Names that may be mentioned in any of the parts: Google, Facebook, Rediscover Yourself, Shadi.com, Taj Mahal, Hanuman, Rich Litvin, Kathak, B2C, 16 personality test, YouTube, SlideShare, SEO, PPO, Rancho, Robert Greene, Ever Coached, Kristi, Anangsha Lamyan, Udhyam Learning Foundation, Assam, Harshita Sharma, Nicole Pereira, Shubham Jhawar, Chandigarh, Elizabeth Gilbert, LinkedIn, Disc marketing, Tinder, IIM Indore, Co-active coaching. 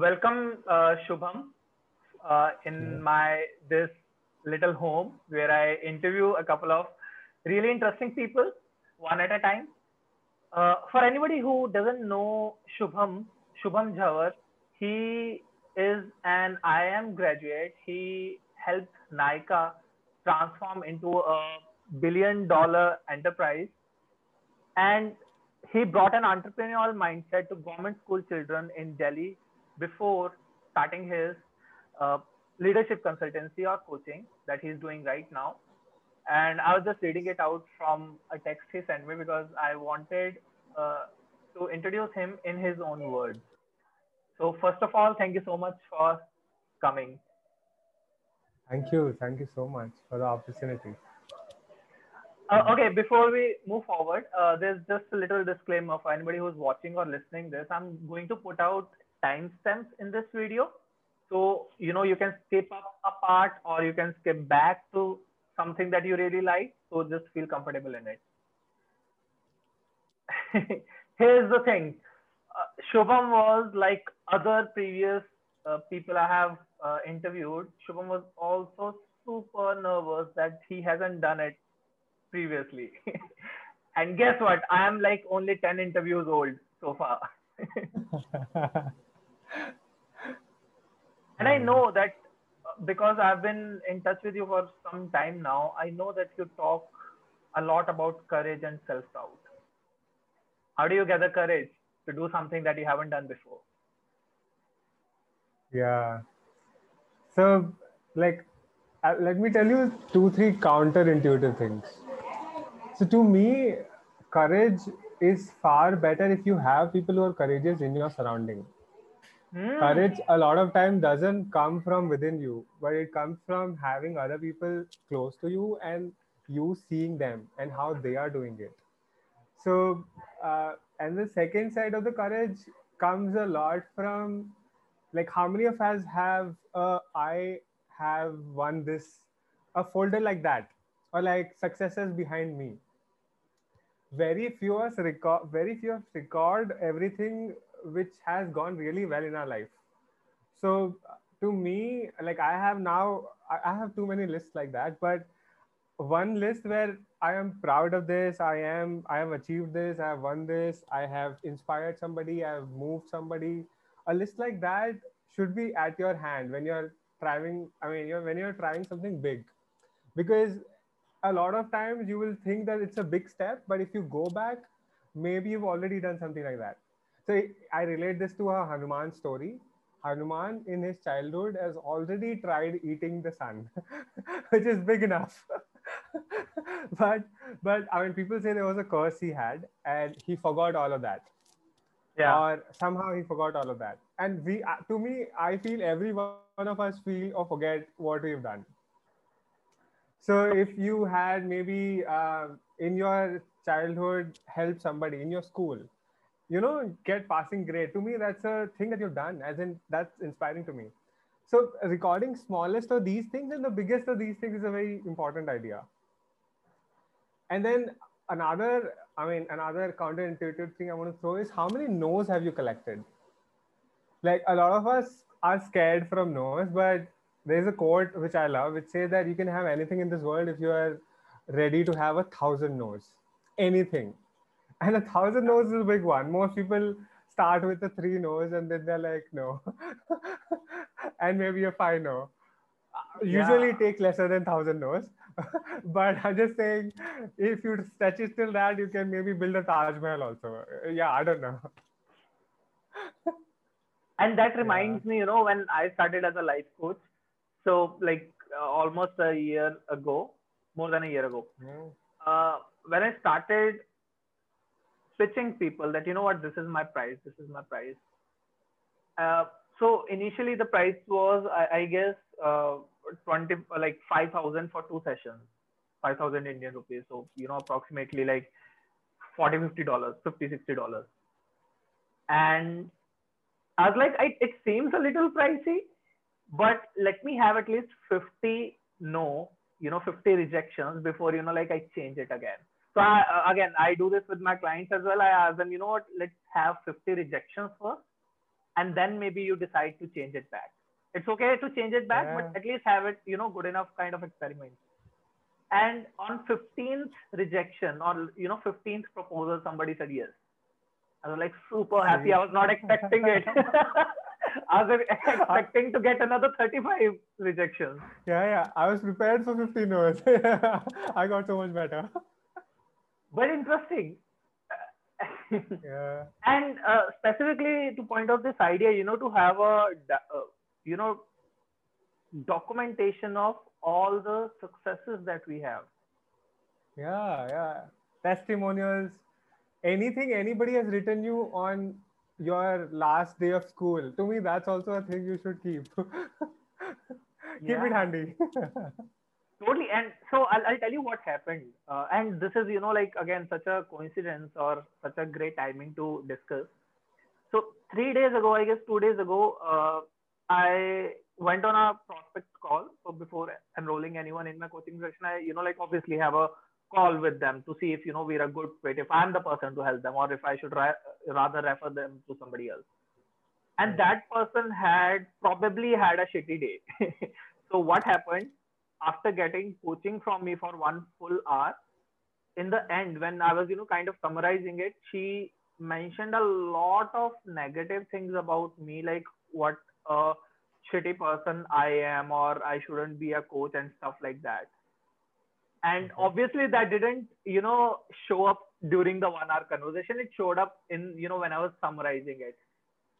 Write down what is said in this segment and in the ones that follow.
Welcome, Shubham, in my this little home where I interview a couple of really interesting people, one at a time. For anybody who doesn't know Shubham Jhawar, he is an IIM graduate. He helped Nykaa transform into a billion-dollar enterprise, and he brought an entrepreneurial mindset to government school children in Delhi before starting his leadership consultancy or coaching that he's doing right now. And I was just reading it out from a text he sent me because I wanted to introduce him in his own words. So first of all, thank you so much for coming. Thank you. Thank you so much for the opportunity. Okay, before we move forward, there's just a little disclaimer for anybody who's watching or listening this. I'm going to put out timestamps in this video. So, you know, you can skip up a part or you can skip back to something that you really like. So just feel comfortable in it. Here's the thing. Shubham was like other previous people I have interviewed. Shubham was also super nervous that he hasn't done it previously. And guess what? I am like only 10 interviews old so far. And I know that because I've been in touch with you for some time now, I know that you talk a lot about courage and self-doubt. How do you gather courage to do something that you haven't done before? Yeah. So like, let me tell you two, three counterintuitive things. So to me, courage is far better if you have people who are courageous in your surrounding. Courage a lot of time doesn't come from within you, but it comes from having other people close to you and you seeing them and how they are doing it. So, and the second side of the courage comes a lot from like how many of us have I have won this, a folder like that, or like successes behind me. Very few of us record everything which has gone really well in our life. So to me, like I have too many lists like that, but one list where I am proud of this, I have achieved this, I have won this, I have inspired somebody, I have moved somebody. A list like that should be at your hand when you're trying, when you're trying something big, because a lot of times you will think that it's a big step, but if you go back, maybe you've already done something like that. So I relate this to a Hanuman story. Hanuman in his childhood has already tried eating the sun, which is big enough. But I mean, people say there was a curse he had and he forgot all of that. Yeah. Or somehow he forgot all of that. And to me, I feel every one of us feel or forget what we've done. So if you had maybe in your childhood helped somebody in your school, you know, get passing grade. To me, that's a thing that you've done, as in that's inspiring to me. So recording smallest of these things and the biggest of these things is a very important idea. And then another counterintuitive thing I want to throw is how many no's have you collected? Like a lot of us are scared from no's, but there's a quote which I love, which says that you can have anything in this world if you are ready to have 1,000 no's, anything. And 1,000 no's is a big one. Most people start with the 3 no's and then they're like, no. And maybe a 5 no. Usually take lesser than 1,000 no's. But I'm just saying, if you stretch it till that, you can maybe build a Taj Mahal also. Yeah, I don't know. And that reminds me, you know, when I started as a life coach, so like almost a year ago, more than a year ago, when I started pitching people that, you know what, this is my price. So initially the price was, I guess, 5,000 for 2 sessions, 5,000 Indian rupees. So, you know, approximately like $40, $50, $60. And I was like, it seems a little pricey, but let me have at least 50 no, you know, 50 rejections before, you know, like I change it again. So I do this with my clients as well. I ask them, you know what, let's have 50 rejections first and then maybe you decide to change it back. It's okay to change it back, but at least have it, you know, good enough kind of experiment. And on 15th rejection or, you know, 15th proposal, somebody said yes. I was like super happy. I was not expecting it. I was expecting to get another 35 rejections. Yeah, yeah. I was prepared for 15 hours. I got so much better. But interesting. Yeah. And specifically to point out this idea, you know, to have a, you know, documentation of all the successes that we have. Yeah, yeah. Testimonials. Anything anybody has written you on your last day of school. To me, that's also a thing you should keep. Keep it handy. Totally. And so I'll tell you what happened. And this is, you know, like, again, such a coincidence or such a great timing to discuss. So 3 days ago, I guess 2 days ago, I went on a prospect call. So before enrolling anyone in my coaching session, I, you know, like obviously have a call with them to see if, you know, we're a good fit, if I'm the person to help them, or if I should rather refer them to somebody else. And that person had probably had a shitty day. So what happened after getting coaching from me for 1 full hour, in the end, when I was, you know, kind of summarizing it, she mentioned a lot of negative things about me, like what a shitty person I am, or I shouldn't be a coach and stuff like that. And obviously that didn't, you know, show up during the 1 hour conversation. It showed up in, you know, when I was summarizing it.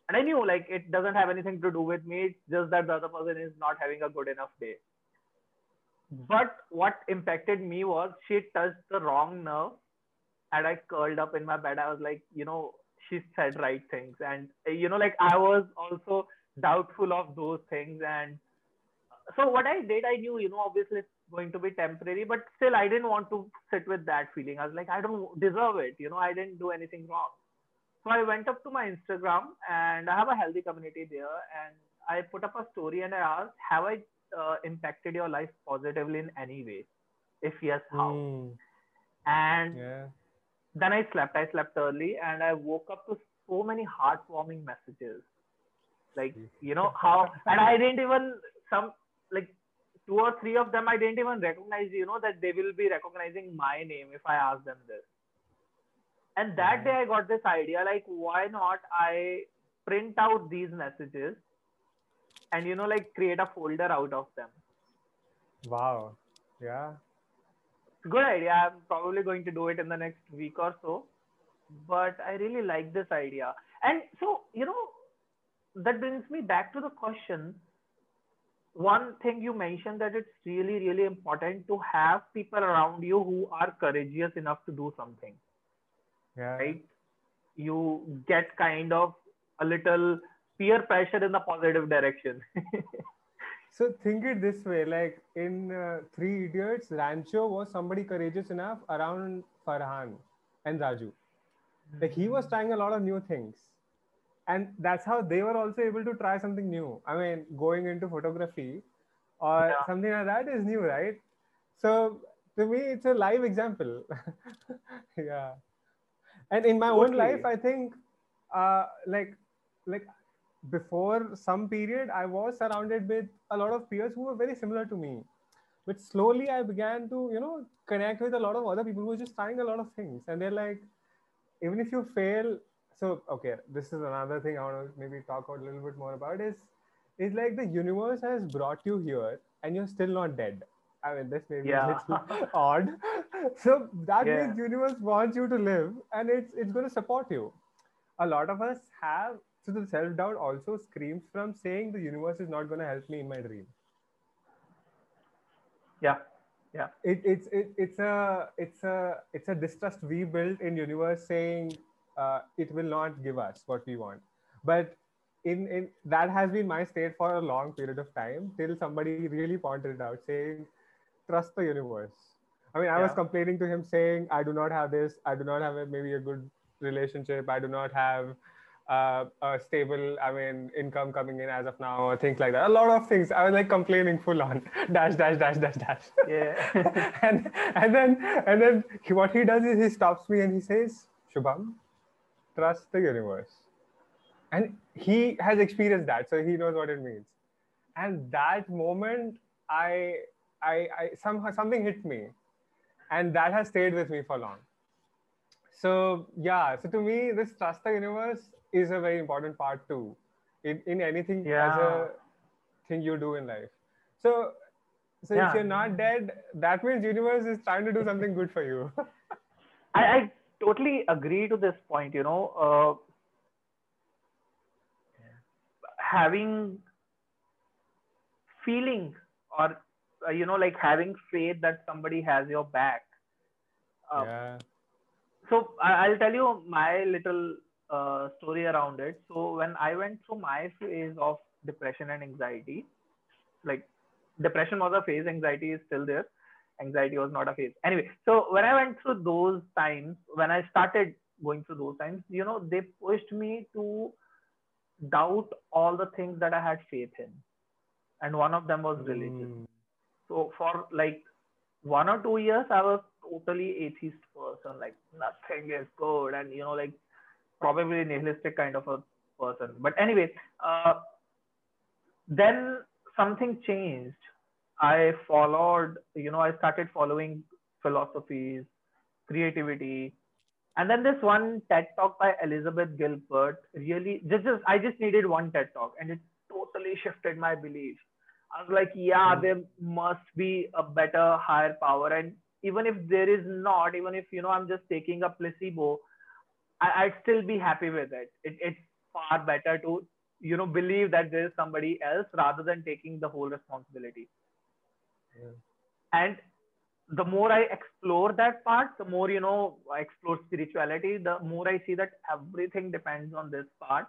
And I knew like it doesn't have anything to do with me. It's just that the other person is not having a good enough day. But what impacted me was she touched the wrong nerve and I curled up in my bed. I was like, you know, she said right things. And, you know, like I was also doubtful of those things. And so what I did, I knew, you know, obviously it's going to be temporary, but still I didn't want to sit with that feeling. I was like, I don't deserve it. You know, I didn't do anything wrong. So I went up to my Instagram and I have a healthy community there. And I put up a story and I asked, have I impacted your life positively in any way? If yes, how? And then I slept early and I woke up to so many heartwarming messages. Like, you know, how, and I didn't even, some, like 2 or 3 of them, I didn't even recognize, you know, that they will be recognizing my name if I ask them this. And that day I got this idea, like, why not I print out these messages and, you know, like create a folder out of them. Wow. Yeah. Good idea. I'm probably going to do it in the next week or so, but I really like this idea. And so, you know, that brings me back to the question. One thing you mentioned that it's really, really important to have people around you who are courageous enough to do something, right? You get kind of a little peer pressure in the positive direction. So think it this way, like in Three Idiots, Rancho was somebody courageous enough around Farhan and Raju. Like he was trying a lot of new things. And that's how they were also able to try something new. I mean, going into photography or something like that is new, right? So to me, it's a live example. And in my own life, I think like before some period, I was surrounded with a lot of peers who were very similar to me. But slowly I began to, you know, connect with a lot of other people who were just trying a lot of things. And they're like, even if you fail, so, okay, this is another thing I want to maybe talk a little bit more about is like the universe has brought you here and you're still not dead. I mean, this may be a little odd. So that means universe wants you to live and it's going to support you. A lot of us have, so the self-doubt also screams from saying the universe is not going to help me in my dream. Yeah. Yeah. It's a distrust we built in universe saying, it will not give us what we want. But in that has been my state for a long period of time till somebody really pointed it out saying, trust the universe. I mean, I was complaining to him saying, I do not have this. I do not have maybe a good relationship. I do not have a stable, I mean, income coming in as of now or things like that. A lot of things. I was like complaining full on .. Yeah. And then what he does is he stops me and he says, Shubham, trust the universe. And he has experienced that, so he knows what it means. And that moment, I somehow something hit me, and that has stayed with me for long. So yeah, so to me, this trust the universe is a very important part too, in anything as a thing you do in life. So if you're not dead, that means universe is trying to do something good for you. I totally agree to this point, you know. Having faith that somebody has your back. So I'll tell you my little story around it. So when I went through my phase of depression and anxiety, like depression was a phase, anxiety is still there. Anxiety was not a phase. Anyway, so when I went through those times, when I started going through those times, you know, they pushed me to doubt all the things that I had faith in. And one of them was religion. So for like 1 or 2 years, I was totally atheist person, like nothing is good. And, you know, like probably nihilistic kind of a person. But anyway, then something changed. I followed, you know, I started following philosophies, creativity. And then this one TED talk by Elizabeth Gilbert really, I just needed one TED talk and it totally shifted my belief. I was like, yeah, there must be a better higher power. And even if there is not, even if, you know, I'm just taking a placebo, I'd still be happy with it. It's far better to, you know, believe that there is somebody else rather than taking the whole responsibility. And the more I explore that part, the more, you know, I explore spirituality, the more I see that everything depends on this part,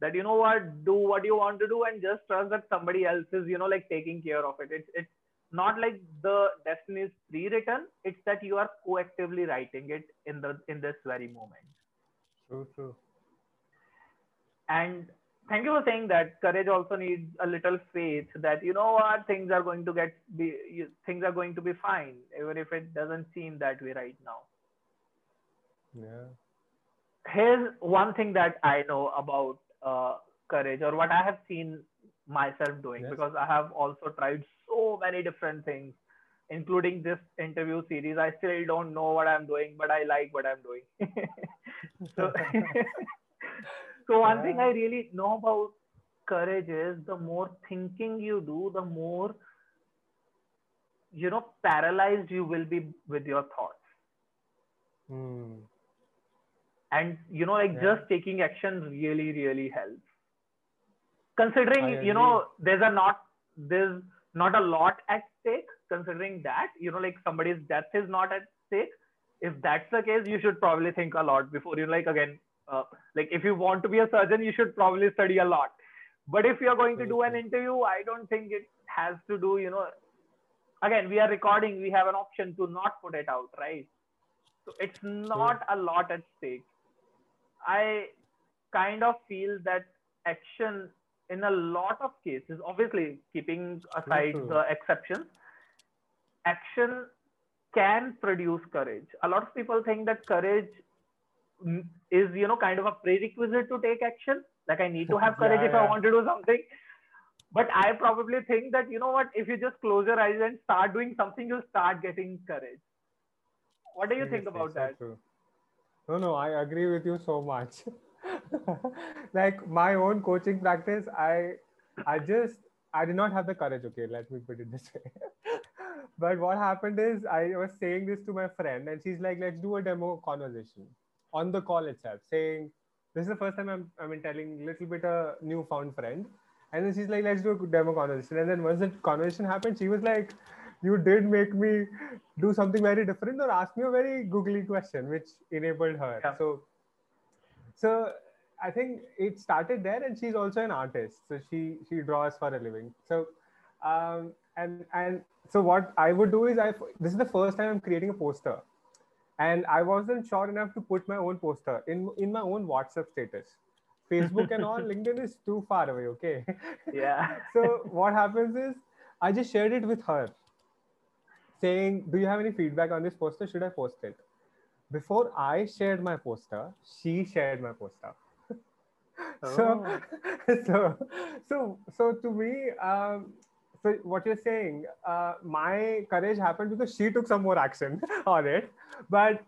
that, you know what, do what you want to do and just trust that somebody else is, you know, like taking care of it. It's not like the destiny is pre-written. It's that you are co-actively writing it in this very moment. True. And thank you for saying that courage also needs a little faith that, you know what, things are going to be fine, even if it doesn't seem that way right now. Yeah. Here's one thing that I know about courage, or what I have seen myself doing, because I have also tried so many different things, including this interview series. I still don't know what I'm doing, but I like what I'm doing. So one thing I really know about courage is the more thinking you do, the more, you know, paralyzed you will be with your thoughts. And, you know, like just taking action really, really helps. Considering, you know, there's not a lot at stake, considering that, you know, like somebody's death is not at stake. If that's the case, you should probably think a lot before you, like, again, like if you want to be a surgeon, you should probably study a lot. But if you're going to do an interview, I don't think it has to do, you know, again, we are recording, we have an option to not put it out, right? So it's not a lot at stake. I kind of feel that action in a lot of cases, obviously keeping aside the exceptions, action can produce courage. A lot of people think that courage is, you know, kind of a prerequisite to take action. Like I need to have courage if I want to do something. But I probably think that, you know what, if you just close your eyes and start doing something, you start getting courage. What do you think about that? So no, I agree with you so much. Like my own coaching practice, I did not have the courage. Okay, let me put it this way. But what happened is I was saying this to my friend and she's like, let's do a demo conversation. On the call itself, saying, this is the first time I'm telling little bit a newfound friend. And then she's like, let's do a demo conversation. And then once the conversation happened, she was like, you did make me do something very different or ask me a very googly question, which enabled her. Yeah. So I think it started there, and she's also an artist. So she draws for a living. So, and so what I would do is this is the first time I'm creating a poster. And I wasn't sure enough to put my own poster in my own WhatsApp status. Facebook and all, LinkedIn is too far away, okay? Yeah. So what happens is I just shared it with her saying, do you have any feedback on this poster? Should I post it? Before I shared my poster, she shared my poster. So to me, so what you're saying, my courage happened because she took some more action on it. But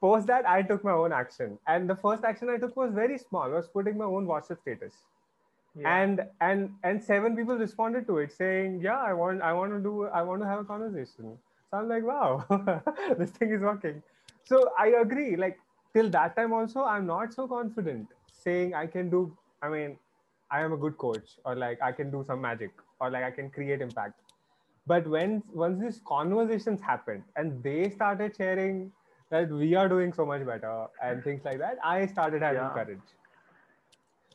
post that, I took my own action. And the first action I took was very small, was putting my own WhatsApp status. Yeah. And 7 people responded to it saying, yeah, I want to have a conversation. So I'm like, wow, this thing is working. So I agree, like till that time also, I'm not so confident saying I am a good coach, or like I can do some magic, or like I can create impact. But once these conversations happened and they started sharing that we are doing so much better and things like that, I started having courage.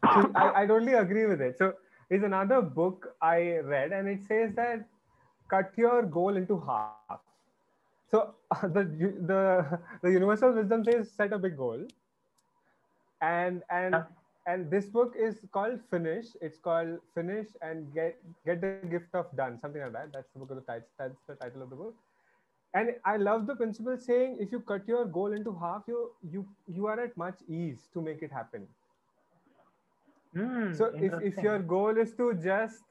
So I totally agree with it. So there's another book I read and it says that cut your goal into half. So the universal wisdom says set a big goal. And this book is called Finish. It's called Finish and Get the Gift of Done, something like that. That's the book of the title. That's the title of the book. And I love the principle saying if you cut your goal into half, you are at much ease to make it happen. So if your goal is to just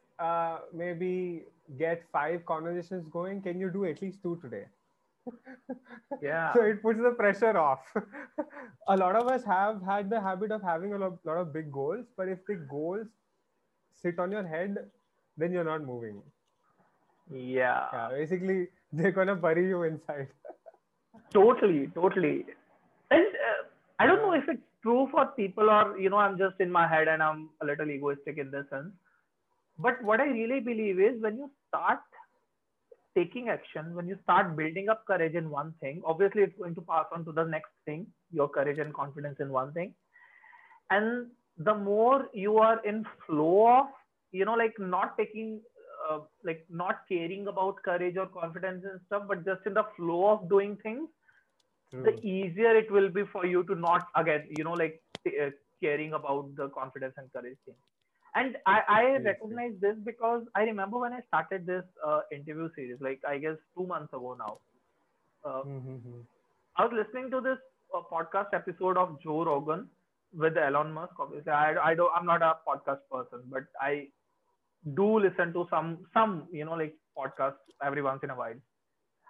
maybe get 5 conversations going, can you do at least 2 today? Yeah. So it puts the pressure off. A lot of us have had the habit of having a lot of big goals, but if the goals sit on your head, then you're not moving. Yeah. Basically, they're going to bury you inside. Totally. And I don't know if it's true for people or, I'm just in my head and I'm a little egoistic in this sense. But what I really believe is when you start taking action, when you start building up courage in one thing, obviously it's going to pass on to the next thing, your courage and confidence in one thing. And the more you are in flow of, not caring about courage or confidence and stuff, but just in the flow of doing things, the easier it will be for you to not, again, caring about the confidence and courage thing. And I recognize this because I remember when I started this interview series, like I guess 2 months ago now, I was listening to this podcast episode of Joe Rogan with Elon Musk. Obviously, I'm not a podcast person, but I do listen to some podcasts every once in a while.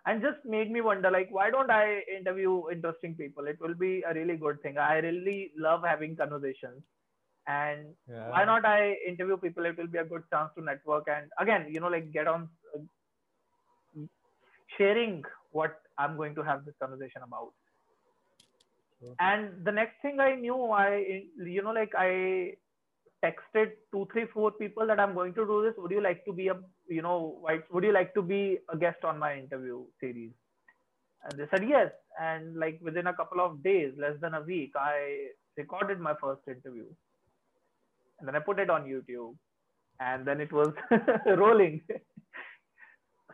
And just made me wonder, like, why don't I interview interesting people? It will be a really good thing. I really love having conversations. And why not I interview people? It will be a good chance to network. And again, get on sharing what I'm going to have this conversation about. Okay. And the next thing I knew, I texted 2, 3, 4 people that I'm going to do this. Would you like to be a guest on my interview series? And they said yes. And like within a couple of days, less than a week, I recorded my first interview. And then I put it on YouTube. And then it was rolling.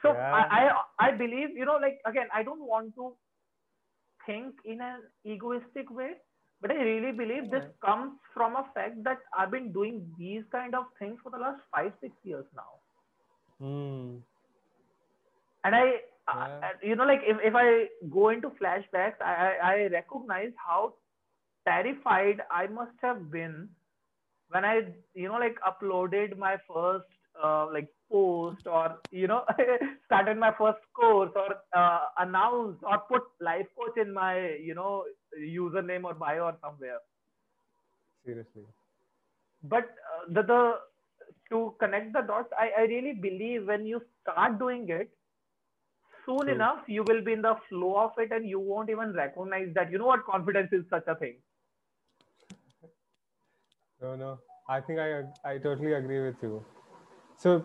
So yeah. I believe, again, I don't want to think in an egoistic way. But I really believe this comes from a fact that I've been doing these kind of things for the last 5-6 years now. And if I go into flashbacks, I recognize how terrified I must have been when I, uploaded my first, post or, started my first course or announce or put life coach in my, username or bio or somewhere. Seriously. But to connect the dots, I really believe when you start doing it, soon enough, you will be in the flow of it and you won't even recognize that, confidence is such a thing. No, I think I totally agree with you. So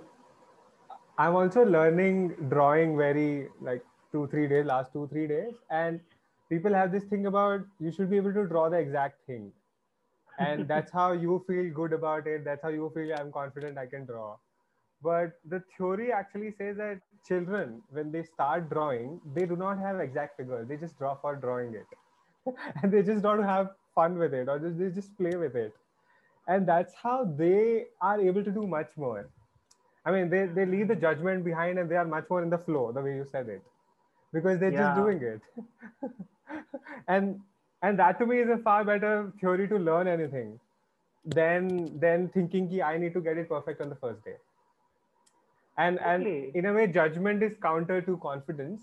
I'm also learning drawing very 2-3 days, last 2-3 days. And people have this thing about you should be able to draw the exact thing. And that's how you feel good about it. That's how you feel I'm confident I can draw. But the theory actually says that children, when they start drawing, they do not have exact figures. They just draw for drawing it. And they just don't have fun with it or they just play with it. And that's how they are able to do much more. I mean, they leave the judgment behind and they are much more in the flow, the way you said it, because they're just doing it. And that to me is a far better theory to learn anything. than thinking ki I need to get it perfect on the first day. And in a way, judgment is counter to confidence.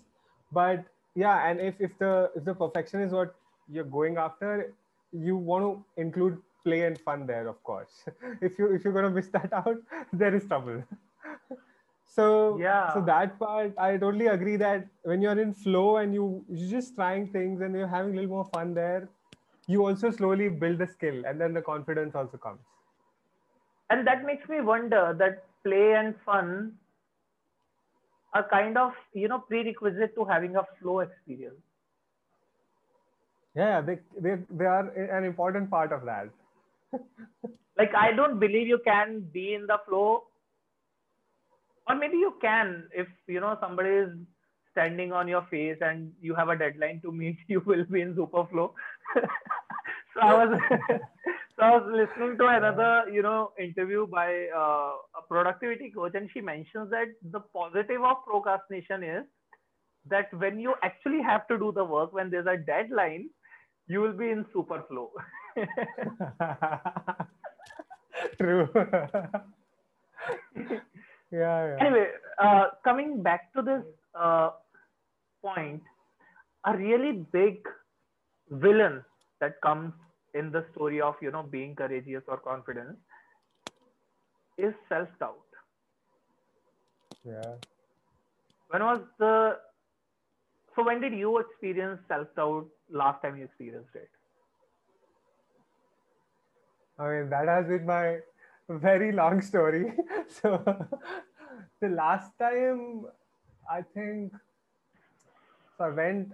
But yeah, and if the perfection is what you're going after, you want to include play and fun there, of course. If you're going to miss that out, there is trouble. So that part, I totally agree that when you're in flow and you're just trying things and you're having a little more fun there, you also slowly build the skill and then the confidence also comes. And that makes me wonder that play and fun are kind of, prerequisite to having a flow experience. Yeah, they are an important part of that. Like, I don't believe you can be in the flow. Or maybe you can, if, somebody is standing on your face and you have a deadline to meet, you will be in super flow. So I was listening to another, interview by a productivity coach, and she mentions that the positive of procrastination is that when you actually have to do the work, when there's a deadline, you will be in super flow. True. Yeah. Anyway, coming back to this point, a really big villain that comes in the story of, being courageous or confident is self-doubt. Yeah. When did you experience self-doubt last time you experienced it? I mean, that has been my very long story. So the last time I think I went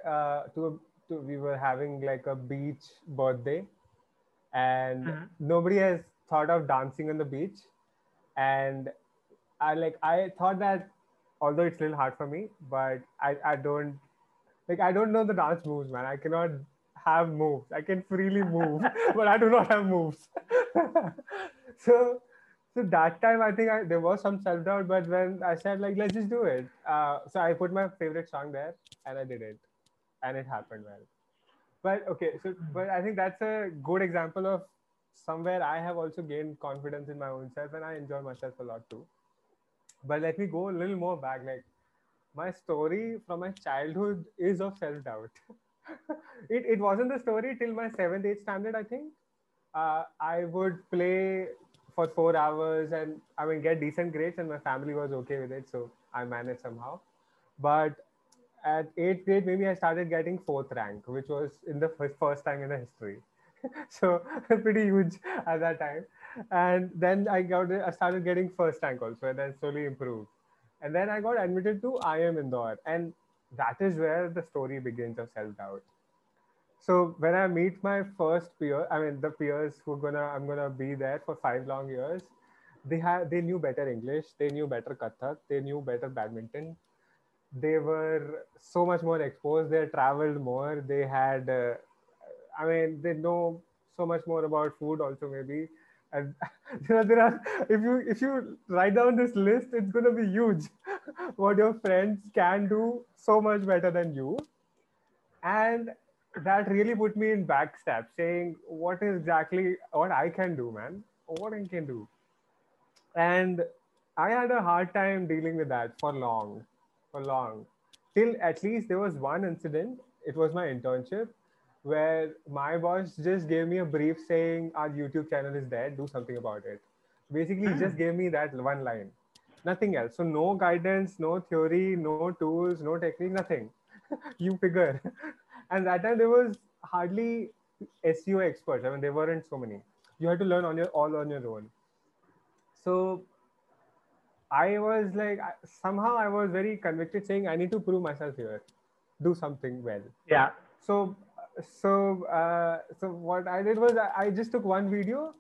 we were having like a beach birthday, and nobody has thought of dancing on the beach. And I thought that, although it's a little hard for me, but I don't know the dance moves, man. I cannot have moves. I can freely move, but I do not have moves. So that time, I think there was some self-doubt, but when I said, let's just do it. So I put my favorite song there and I did it, and it happened well. But okay, but I think that's a good example of somewhere I have also gained confidence in my own self, and I enjoy myself a lot too. But let me go a little more back. My story from my childhood is of self-doubt. It wasn't the story till my 7th, 8th standard, I think. I would play for 4 hours and get decent grades, and my family was okay with it. So I managed somehow. But at 8th grade, maybe I started getting 4th rank, which was in the first time in the history. So pretty huge at that time. And then I started getting 1st rank also, and then slowly improved. And then I got admitted to IIM Indore. And that is where the story begins of self-doubt. So when I meet my first peer, the peers who I'm going to be there for 5 long years, they knew better English, they knew better Kathak, they knew better badminton. They were so much more exposed, they traveled more, they had, they know so much more about food also maybe. And if you write down this list, it's going to be huge. What your friends can do so much better than you. And that really put me in back step, saying, what is exactly what I can do, man? What I can do. And I had a hard time dealing with that for long. Till at least there was one incident. It was my internship, where my boss just gave me a brief saying, our YouTube channel is dead, do something about it. Basically, he just gave me that one line, nothing else. So no guidance, no theory, no tools, no technique, nothing. You figure. And that time there was hardly SEO experts. There weren't so many. You had to learn on your own. So I was somehow I was very convicted, saying I need to prove myself here, do something well. Yeah. So what I did was I just took one video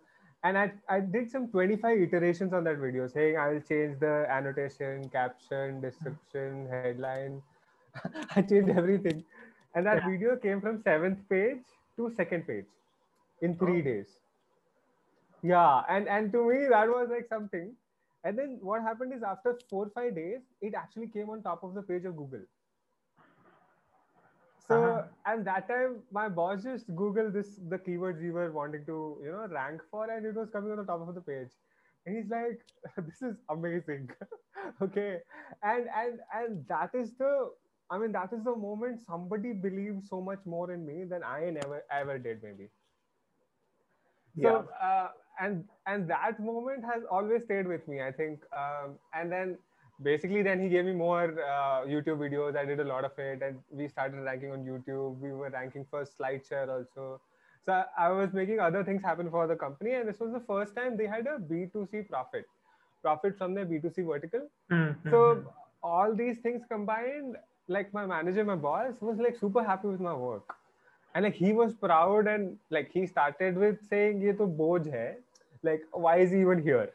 and I did some 25 iterations on that video, saying I will change the annotation, caption, description, headline. I changed everything. And that video came from 7th page to 2nd page in 3 days. Yeah. And to me, that was something. And then what happened is after 4 or 5 days, it actually came on top of the page of Google. So and that time my boss just Googled the keywords we were wanting to, you know, rank for, and it was coming on the top of the page. And he's like, this is amazing. Okay. And that is the, I mean, that is the moment somebody believed so much more in me than I ever did, maybe. So, yeah. And that moment has always stayed with me, I think. And then basically then he gave me more YouTube videos. I did a lot of it, and we started ranking on YouTube. We were ranking for SlideShare also. So I was making other things happen for the company. And this was the first time they had a B2C profit from their B2C vertical. Mm-hmm. So all these things combined, like my manager, my boss was like super happy with my work. And like, he was proud, and like, he started with saying, "Ye to bojh hai." Like, why is he even here?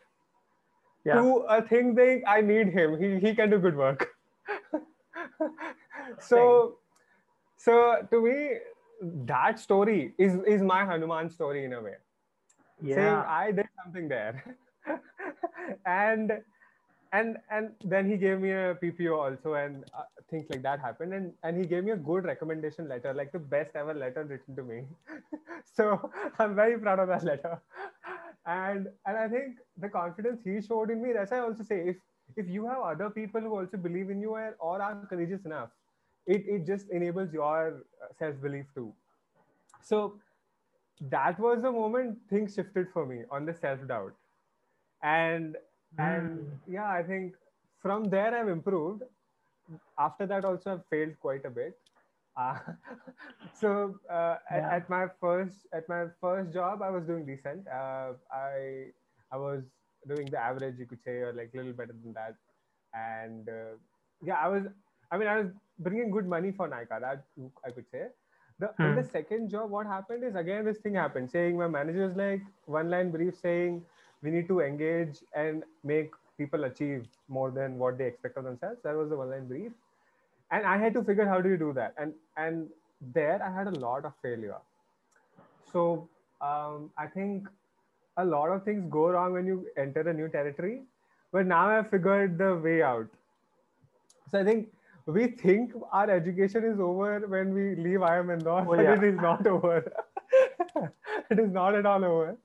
Yeah. To a thing that I need him. He can do good work. So to me, that story is my Hanuman story in a way. Yeah. Saying I did something there. And then he gave me a PPO also, and things like that happened. And he gave me a good recommendation letter, like the best ever letter written to me. So I'm very proud of that letter. And I think the confidence he showed in me, that's why I also say, if you have other people who also believe in you or are courageous enough, it just enables your self-belief too. So that was the moment things shifted for me on the self-doubt. And yeah, I think from there I've improved. After that also I've failed quite a bit. At my first job, I was doing decent. I was doing the average, you could say, or like a little better than that. And I was bringing good money for Nykaa, that I could say. In the second job, what happened is, again, this thing happened, saying my manager was like one line brief saying, we need to engage and make people achieve more than what they expect of themselves. That was the one line brief. And I had to figure how do you do that. And there I had a lot of failure. So I think a lot of things go wrong when you enter a new territory, but now I've figured the way out. So I think we think our education is over when we leave IIM Indore, but it is not over. It is not at all over.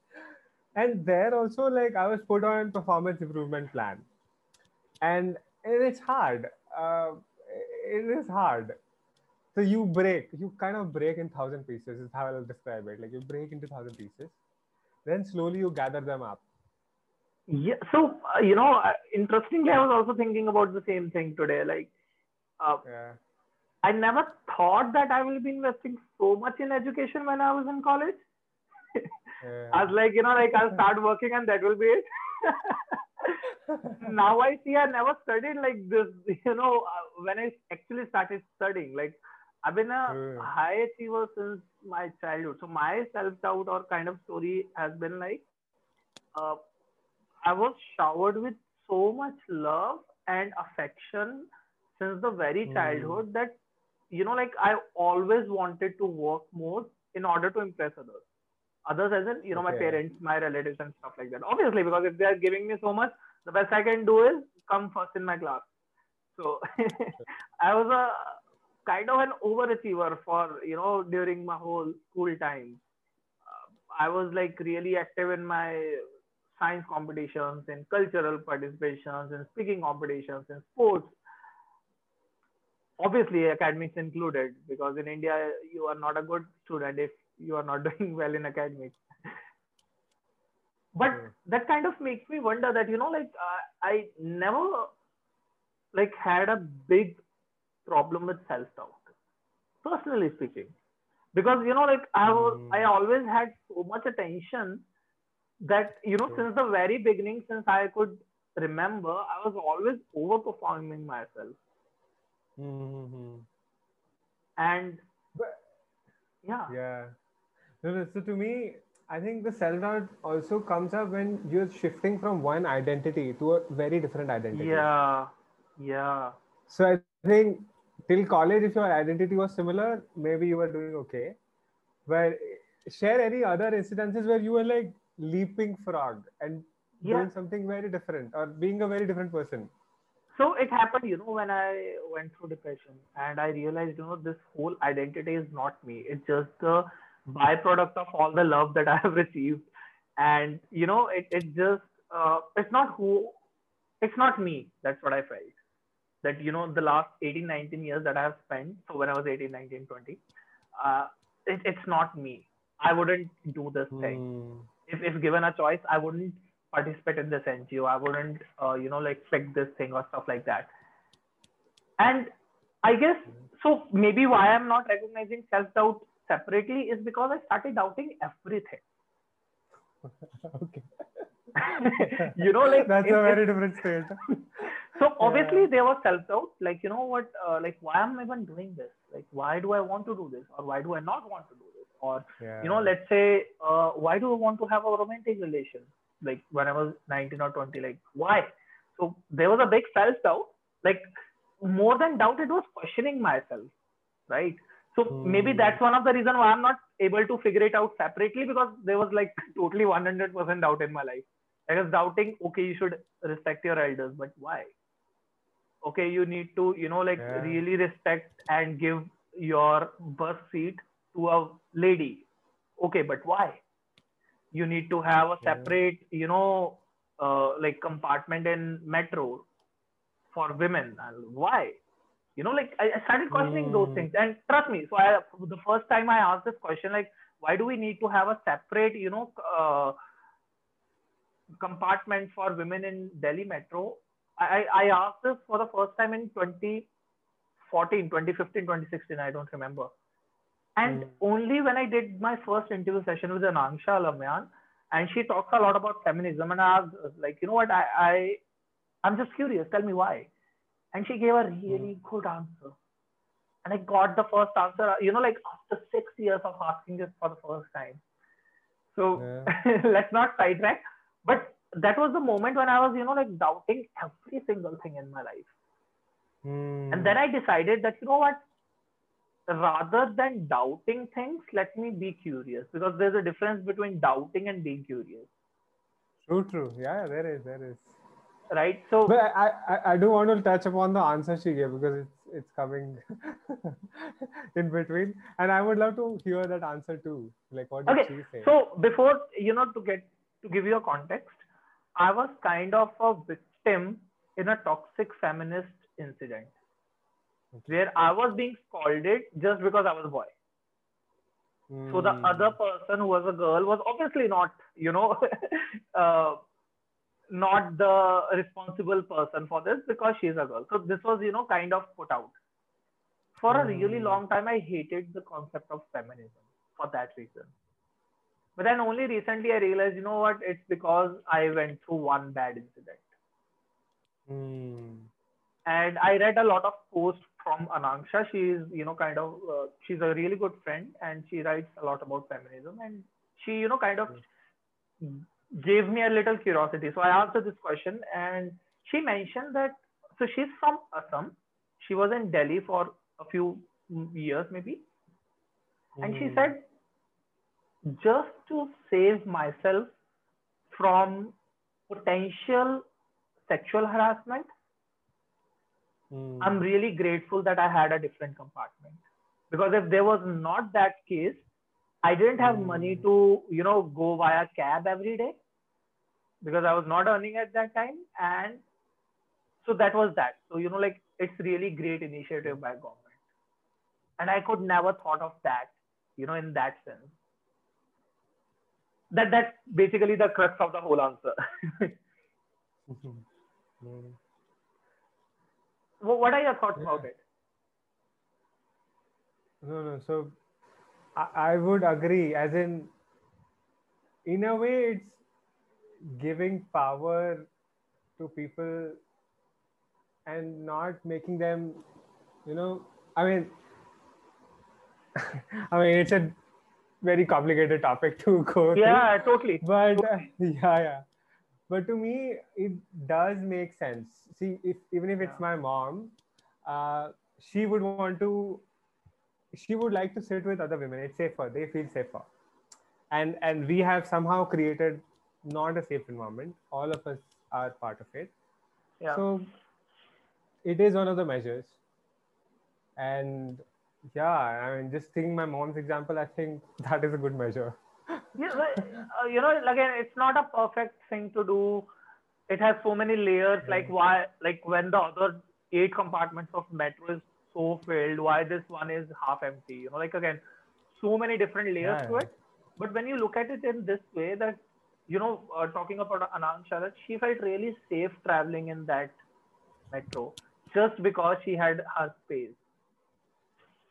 And there also, like, I was put on performance improvement plan, and it's hard. It is hard. So you kind of break in 1,000 pieces is how I'll describe it. Like, you break into 1,000 pieces, then slowly you gather them up. Yeah. So, interestingly, I was also thinking about the same thing today. Like, I never thought that I will be investing so much in education when I was in college. Yeah. I was like, I'll start working and that will be it. Now I see I never studied like this, when I actually started studying. Like, I've been a high achiever since my childhood. So my self-doubt or kind of story has been like, I was showered with so much love and affection since the very childhood that, I always wanted to work more in order to impress others. Others as in, my parents, my relatives and stuff like that. Obviously, because if they are giving me so much, the best I can do is come first in my class. So I was a kind of an overachiever for, during my whole school time. I was like really active in my science competitions, in cultural participations, in speaking competitions, in sports. Obviously, academics included, because in India, you are not a good student if you are not doing well in academics. But that kind of makes me wonder that, I never like had a big problem with self-doubt, personally speaking, because, I always had so much attention that, since the very beginning, since I could remember, I was always overperforming myself. Mm-hmm. So to me, I think the self-doubt also comes up when you're shifting from one identity to a very different identity. Yeah. So I think till college, if your identity was similar, maybe you were doing okay. But share any other incidences where you were like leaping frog and doing something very different or being a very different person. So it happened, when I went through depression and I realized, this whole identity is not me. It's just the byproduct of all the love that I have received. And, it's not me. That's what I felt. That, the last 18, 19 years that I have spent. So when I was 18, 19, 20, it's not me. I wouldn't do this thing. If given a choice, I wouldn't participate in this NGO. I wouldn't, pick this thing or stuff like that. And I guess, so maybe why I'm not recognizing self-doubt separately is because I started doubting everything. Okay. That's a very different state. So obviously there was self-doubt, why am I even doing this? Like, why do I want to do this? Or why do I not want to do this? Or, let's say, why do I want to have a romantic relation? Like when I was 19 or 20, like why? So there was a big self-doubt, like more than doubt, it was questioning myself, right? So maybe that's one of the reasons why I'm not able to figure it out separately, because there was like totally 100% doubt in my life. I was doubting, okay, you should respect your elders, but why? Okay, you need to, really respect and give your bus seat to a lady. Okay, but why? You need to have a separate, compartment in metro for women. Why? I started questioning those things. And trust me, so the first time I asked this question, like, why do we need to have a separate, compartment for women in Delhi Metro? I asked this for the first time in 2014, 2015, 2016, I don't remember. And only when I did my first interview session with Anangsha Lamyan, and she talks a lot about feminism, and I asked, like, you know what, I'm just curious, tell me why. And she gave a really good answer. And I got the first answer, after 6 years of asking this for the first time. So let's not sidetrack. But that was the moment when I was, doubting every single thing in my life. And then I decided that, you know what, rather than doubting things, let me be curious, because there's a difference between doubting and being curious. True. Yeah, there is. Right. So, but I do want to touch upon the answer she gave, because it's coming in between, and I would love to hear that answer too. Like, what did she say? So before, to give you a context, I was kind of a victim in a toxic feminist incident. Where I was being scolded just because I was a boy. So the other person who was a girl was obviously not, not the responsible person for this, because she's a girl. So this was, kind of put out. For a really long time, I hated the concept of feminism for that reason. But then only recently I realized, you know what, it's because I went through one bad incident. And I read a lot of posts from Anangsha. She's, she's a really good friend, and she writes a lot about feminism. And she, gave me a little curiosity. So I asked her this question, and she mentioned that, so she's from Assam. She was in Delhi for a few years, maybe. And she said, just to save myself from potential sexual harassment, I'm really grateful that I had a different compartment, because if there was not that case, I didn't have money to, go via cab every day, because I was not earning at that time. And so that was that. So, it's really great initiative by government. And I could never thought of that, in that sense. That's basically the crux of the whole answer. What are your thoughts about it? No. So I would agree, as in a way, it's giving power to people and not making them, I mean, it's a very complicated topic to go through. Yeah, totally. But yeah. But to me, it does make sense. See, even if it's my mom, she would like to sit with other women. It's safer. They feel safer. And we have somehow created not a safe environment. All of us are part of it. Yeah. So it is one of the measures. And yeah, I mean, just seeing my mom's example, I think that is a good measure. Yeah, but, you know, again, it's not a perfect thing to do. It has so many layers. Like why, like when the other 8 compartments of metro is so filled, why this one is half empty? You know, like again, so many different layers to it. But when you look at it in this way, that, you know, talking about Anangsha, that she felt really safe traveling in that metro just because she had her space.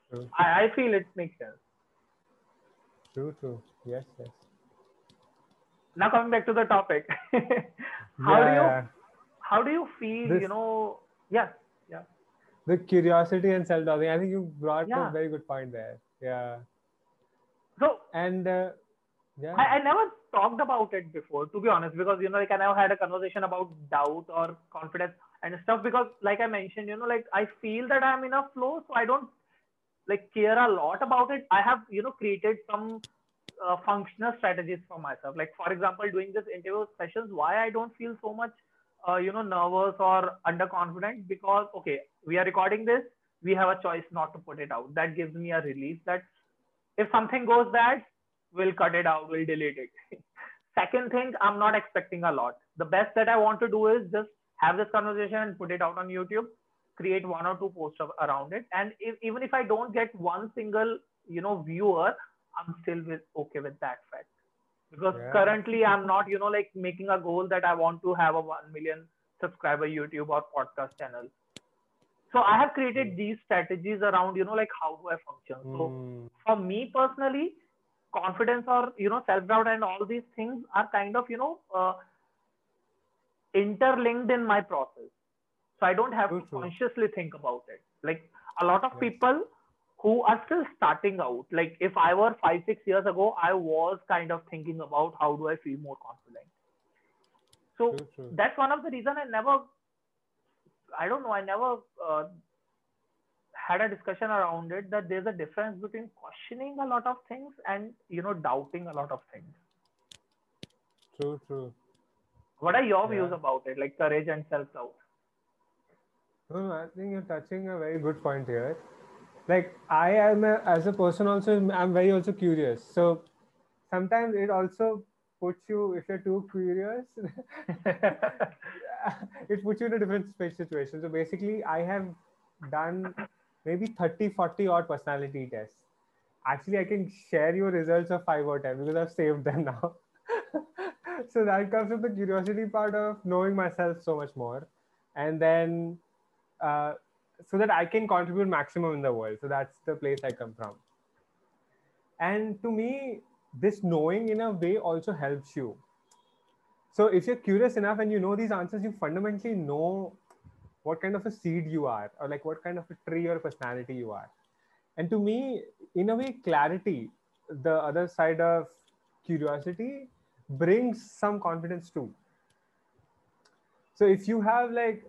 True. I feel it makes sense. True, true. Yes, yes. Now coming back to the topic, how do you feel? This, you know, the curiosity and self-doubting. I think you brought a very good point there. Yeah. So and I never talked about it before, to be honest, because, you know, like I never had a conversation about doubt or confidence and stuff, because like I mentioned, you know, like I feel that I'm in a flow, so I don't like care a lot about it. I have, you know, created some functional strategies for myself. Like for example, doing this interview sessions, why I don't feel so much, you know, nervous or underconfident, because, okay, we are recording this, we have a choice not to put it out. That gives me a relief that if something goes bad, we'll cut it out, we'll delete it. Second thing, I'm not expecting a lot. The best that I want to do is just have this conversation and put it out on YouTube, create 1 or 2 posts around it. And if, even if I don't get one single, you know, viewer, I'm still okay with that fact. Because currently I'm not, you know, like making a goal that I want to have a 1 million subscriber YouTube or podcast channel. So I have created these strategies around, you know, like how do I function? So for me personally, confidence or, you know, self-doubt and all these things are kind of, you know, interlinked in my process. So I don't have to consciously think about it. Like a lot of people who are still starting out, like if I were 5-6 years ago, I was kind of thinking about how do I feel more confident. So that's one of the reasons I never had a discussion around it, that there's a difference between questioning a lot of things and, you know, doubting a lot of things. True, true. What are your views about it, like courage and self-doubt? No, I think you're touching a very good point here. Like I am, as a person also, I'm very also curious. So sometimes it also puts you, if you're too curious, it puts you in a different situation. So basically I have done maybe 30-40 odd personality tests. Actually, I can share you results of 5 or 10 because I've saved them now. So that comes with the curiosity part of knowing myself so much more. And then so that I can contribute maximum in the world. So that's the place I come from. And to me, this knowing in a way also helps you. So if you're curious enough and you know these answers, you fundamentally know what kind of a seed you are, or like what kind of a tree or personality you are. And to me, in a way, clarity, the other side of curiosity, brings some confidence too. So if you have like,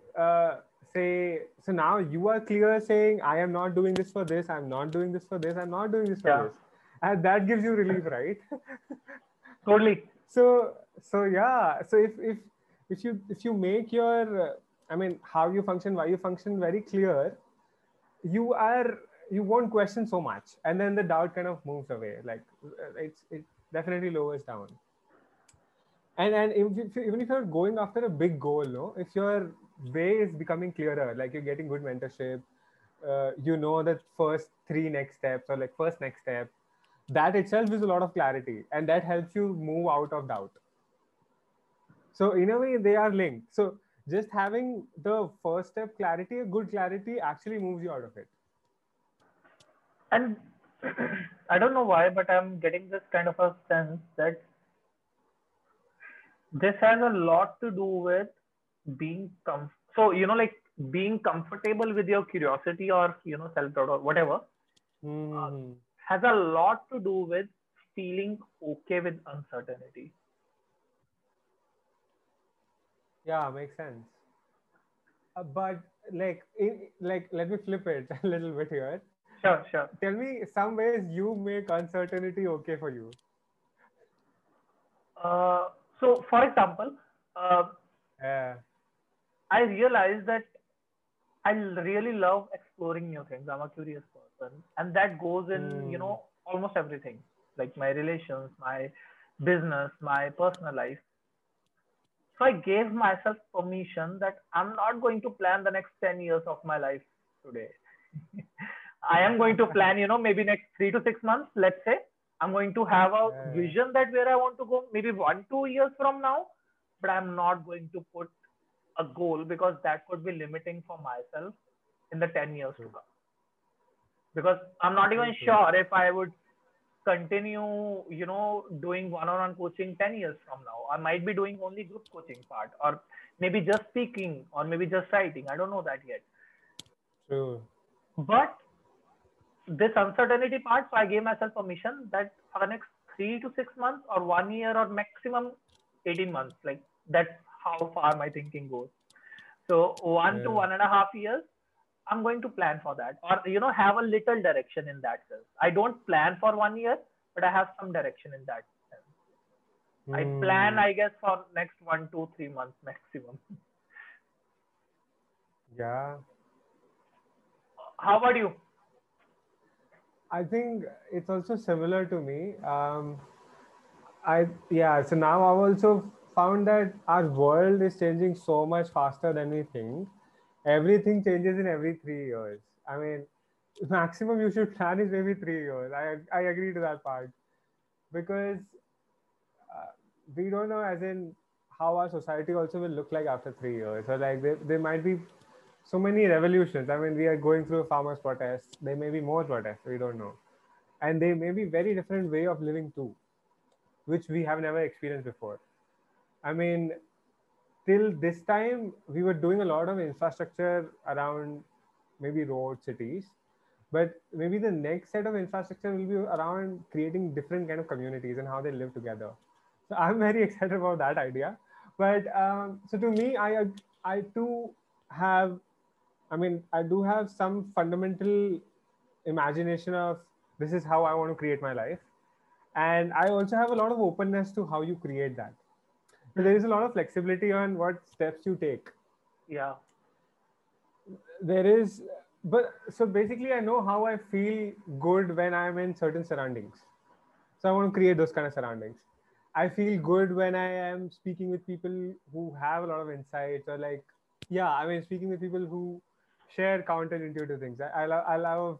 so now you are clear saying, I am not doing this for this, I'm not doing this for this, I'm not doing this for this. And that gives you relief, right? Totally. So if you make your, I mean, how you function, why you function very clear, you won't question so much. And then the doubt kind of moves away. Like it definitely lowers down. And even if you're going after a big goal, no, if your way is becoming clearer, like you're getting good mentorship, you know that first next step, that itself is a lot of clarity, and that helps you move out of doubt. So in a way they are linked. So just having the first step clarity, a good clarity, actually moves you out of it. And I don't know why, but I'm getting this kind of a sense that this has a lot to do with being comfortable with your curiosity or, you know, self-doubt or whatever. Has a lot to do with feeling okay with uncertainty. Yeah, makes sense. But like, let me flip it a little bit here. Sure. Tell me some ways you make uncertainty okay for you. So, for example, I realized that I really love exploring new things. I'm a curious person, and that goes in almost everything, like my relations, my business, my personal life. So I gave myself permission that I'm not going to plan the next 10 years of my life today. I am going to plan, maybe next 3 to 6 months, let's say. I'm going to have a vision that where I want to go, maybe 1-2 years from now, but I'm not going to put a goal because that could be limiting for myself in the 10 years to come. Because I'm not even sure if I would continue, doing one-on-one coaching 10 years from now. I might be doing only group coaching part, or maybe just speaking, or maybe just writing. I don't know that yet. True. But this uncertainty part, so I gave myself permission that for the next 3 to 6 months or 1 year or maximum 18 months, like that's how far my thinking goes. So 1 to 1.5 years, I'm going to plan for that, or, have a little direction in that sense. I don't plan for 1 year, but I have some direction in that sense. I plan, I guess, for next 1-3 months maximum. Yeah. How about you? I think it's also similar to me. So now I've also found that our world is changing so much faster than we think. Everything changes in every 3 years. I mean, maximum you should plan is maybe 3 years. I agree to that part, because we don't know as in how our society also will look like after 3 years. So like there might be so many revolutions. I mean, we are going through farmers' protests. There may be more protests. We don't know. And there may be very different way of living too, which we have never experienced before. I mean, till this time, we were doing a lot of infrastructure around maybe road cities, but maybe the next set of infrastructure will be around creating different kind of communities and how they live together. So I'm very excited about that idea. But so to me, I too have, I mean, I do have some fundamental imagination of this is how I want to create my life. And I also have a lot of openness to how you create that. So there is a lot of flexibility on what steps you take. Yeah. There is, but so basically I know how I feel good when I'm in certain surroundings. So I want to create those kind of surroundings. I feel good when I am speaking with people who have a lot of insights, or like, speaking with people who share counterintuitive things. I love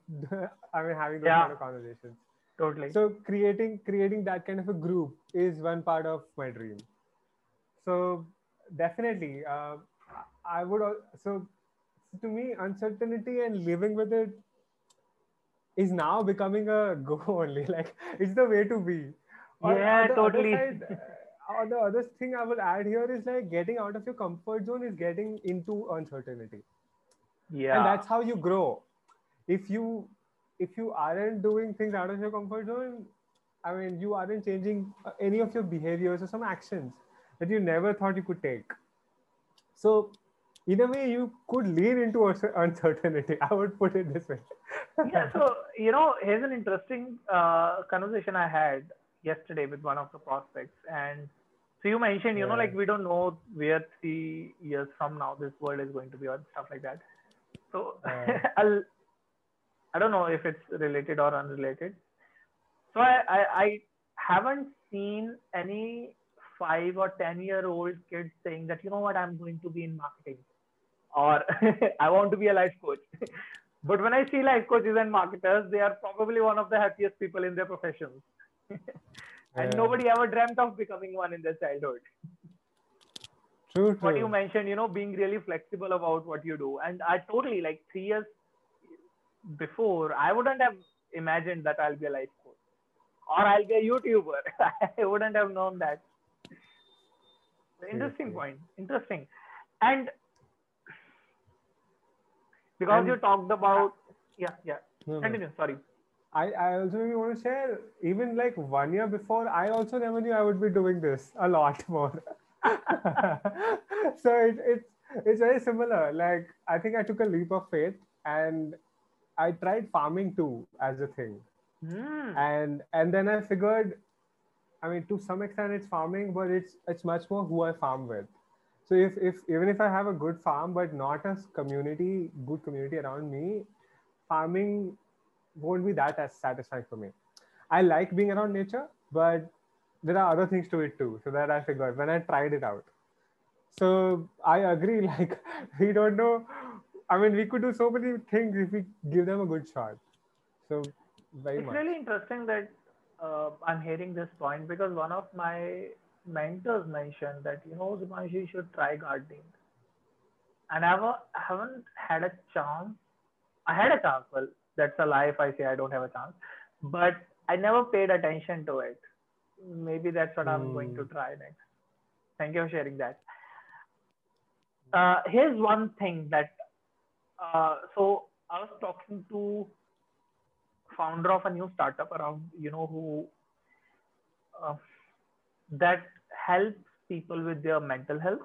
having those kind of conversations. Totally. So creating that kind of a group is one part of my dream. So definitely, I would also, so to me, uncertainty and living with it is now becoming a go only. Like, it's the way to be. Totally. Or the other thing I would add here is like getting out of your comfort zone is getting into uncertainty. Yeah. And that's how you grow. If you aren't doing things out of your comfort zone, I mean, you aren't changing any of your behaviors or some actions that you never thought you could take. So in a way, you could lean into uncertainty. I would put it this way. So, here's an interesting conversation I had yesterday with one of the prospects. And so you mentioned, like we don't know where 3 years from now this world is going to be or stuff like that. So I don't know if it's related or unrelated. So I haven't seen any 5 or 10-year-old kids saying that, you know what, I'm going to be in marketing, or I want to be a life coach. But when I see life coaches and marketers, they are probably one of the happiest people in their professions. And nobody ever dreamt of becoming one in their childhood. True. What you mentioned, being really flexible about what you do. And I totally, like 3 years before, I wouldn't have imagined that I'll be a life coach or I'll be a YouTuber. I wouldn't have known that. Interesting point. Interesting. And because you talked about, continue. Sorry. I also really want to share, even like 1 year before, I also never knew I would be doing this a lot more. So it's very similar. Like, I think I took a leap of faith and I tried farming too as a thing. Mm. And then I figured, I mean, to some extent it's farming, but it's much more who I farm with. So if I have a good farm, but not a good community around me, farming won't be that as satisfying for me. I like being around nature, but there are other things to it too. So that I figured when I tried it out. So I agree, like, we don't know. I mean, we could do so many things if we give them a good shot. So it's really interesting that I'm hearing this point, because one of my mentors mentioned that, you know, Dimanshu, you should try gardening. And I haven't had a chance. I had a chance. Well, that's a lie if I say I don't have a chance. But I never paid attention to it. Maybe that's what I'm going to try next. Thank you for sharing that. Here's one thing that, so I was talking to founder of a new startup around, you know, who that helps people with their mental health,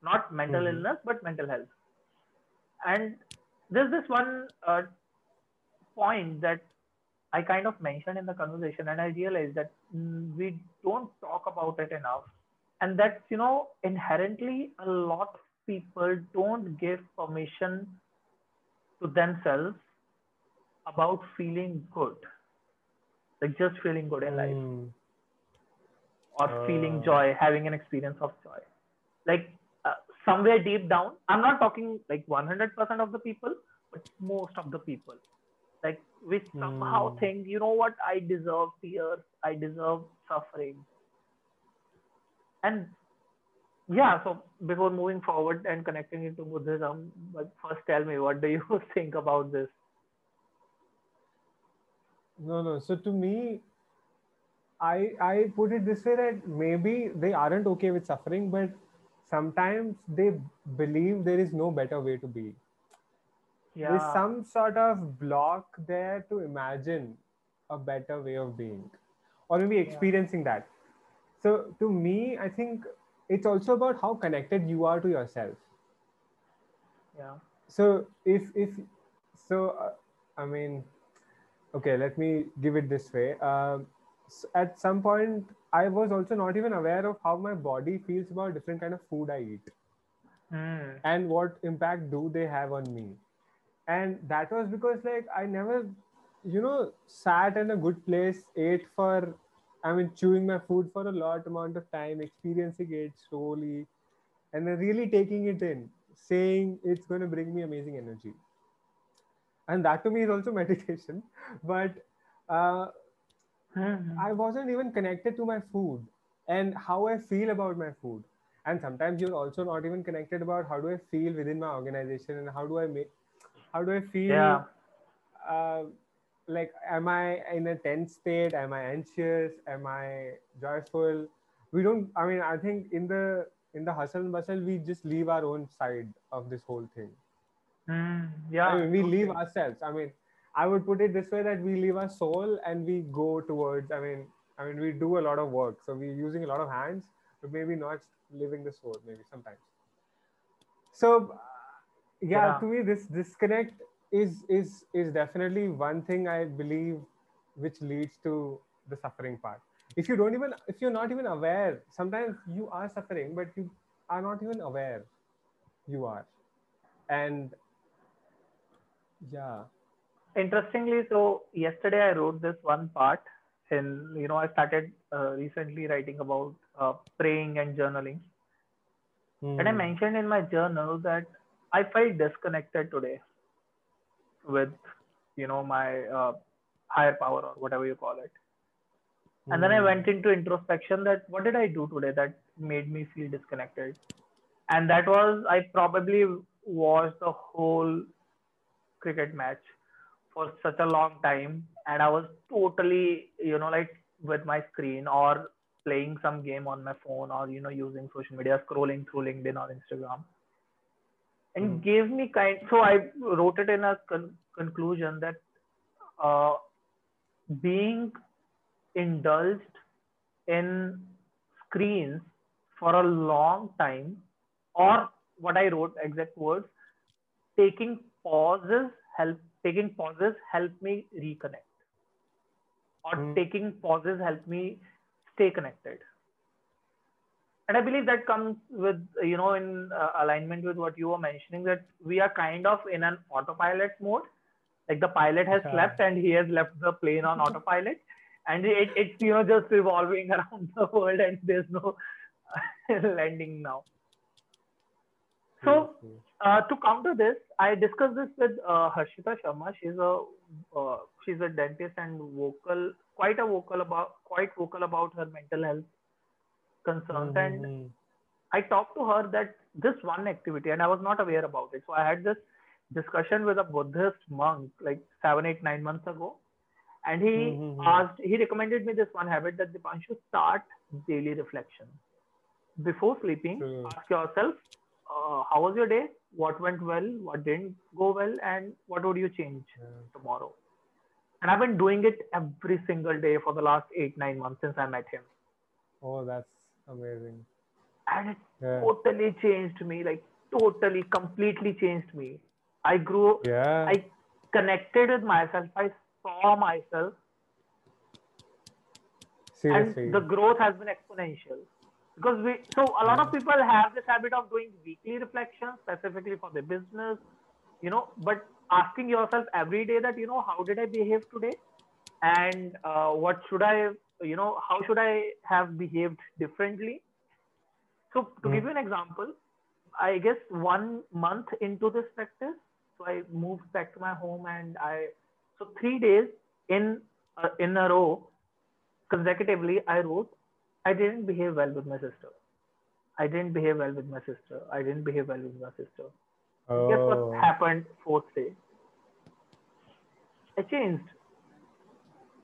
not mental illness, but mental health. And there's this one point that I kind of mentioned in the conversation, and I realized that we don't talk about it enough. And that's, you know, inherently a lot of people don't give permission to themselves about feeling good, like just feeling good in life, or feeling joy, having an experience of joy. Like somewhere deep down, I'm not talking like 100% of the people, but most of the people, like we somehow think, you know what, I deserve fear, I deserve suffering. And yeah, so before moving forward and connecting it to Buddhism, but first tell me, what do you think about this? No. So to me, I put it this way, that maybe they aren't okay with suffering, but sometimes they believe there is no better way to be. Yeah. There's some sort of block there to imagine a better way of being, or maybe experiencing that. So to me, I think it's also about how connected you are to yourself. Yeah. So I mean, okay, let me give it this way. At some point, I was also not even aware of how my body feels about different kind of food I eat, and what impact do they have on me. And that was because, like, I never, you know, sat in a good place, chewing my food for a lot amount of time, experiencing it slowly, and then really taking it in, saying it's going to bring me amazing energy. And that to me is also meditation. But I wasn't even connected to my food and how I feel about my food. And sometimes you're also not even connected about how do I feel within my organization, and how do I feel? Yeah. Like, am I in a tense state? Am I anxious? Am I joyful? I think in the hustle and bustle, we just leave our own side of this whole thing. We leave ourselves. I would put it this way, that we leave our soul and we go towards, we do a lot of work. So we're using a lot of hands, but maybe not living the soul, maybe sometimes. So to me, this disconnect is definitely one thing I believe which leads to the suffering part. If you're not even aware, sometimes you are suffering, but you are not even aware you are. And interestingly, so yesterday I wrote this one part, and you know, I started recently writing about praying and journaling. And I mentioned in my journal that I felt disconnected today with, you know, my higher power, or whatever you call it. And then I went into introspection, that what did I do today that made me feel disconnected? And that was, I probably watched the whole cricket match for such a long time, and I was totally, you know, like with my screen, or playing some game on my phone, or, you know, using social media, scrolling through LinkedIn or Instagram. And gave me so I wrote it in a conclusion that being indulged in screens for a long time, or what I wrote, exact words, taking pauses help me reconnect, or taking pauses help me stay connected. And I believe that comes with, you know, in alignment with what you were mentioning, that we are kind of in an autopilot mode. Like the pilot has slept and he has left the plane on autopilot, and it's, you know, just revolving around the world and there's no landing now. So to counter this, I discussed this with Harshita Sharma. She's a dentist and quite vocal about her mental health concerns. Mm-hmm. And I talked to her that this one activity, and I was not aware about it. So I had this discussion with a Buddhist monk like 7, 8, 9 months ago. And he he recommended me this one habit, that Dipanshu, start daily reflection. Before sleeping, ask yourself, how was your day? What went well? What didn't go well? And what would you change tomorrow? And I've been doing it every single day for the last 8, 9 months since I met him. Oh, that's amazing. And it totally changed me, like totally, completely changed me. I grew, I connected with myself. I saw myself. Seriously. And the growth has been exponential. Because a lot of people have this habit of doing weekly reflections specifically for their business, you know, but asking yourself every day that, you know, how did I behave today? And what should I, you know, how should I have behaved differently? So to give you an example, I guess 1 month into this practice, so I moved back to my home, and so 3 days in a row, consecutively, I wrote, I didn't behave well with my sister. I didn't behave well with my sister. I didn't behave well with my sister. Oh. Guess what happened 4th day? I changed.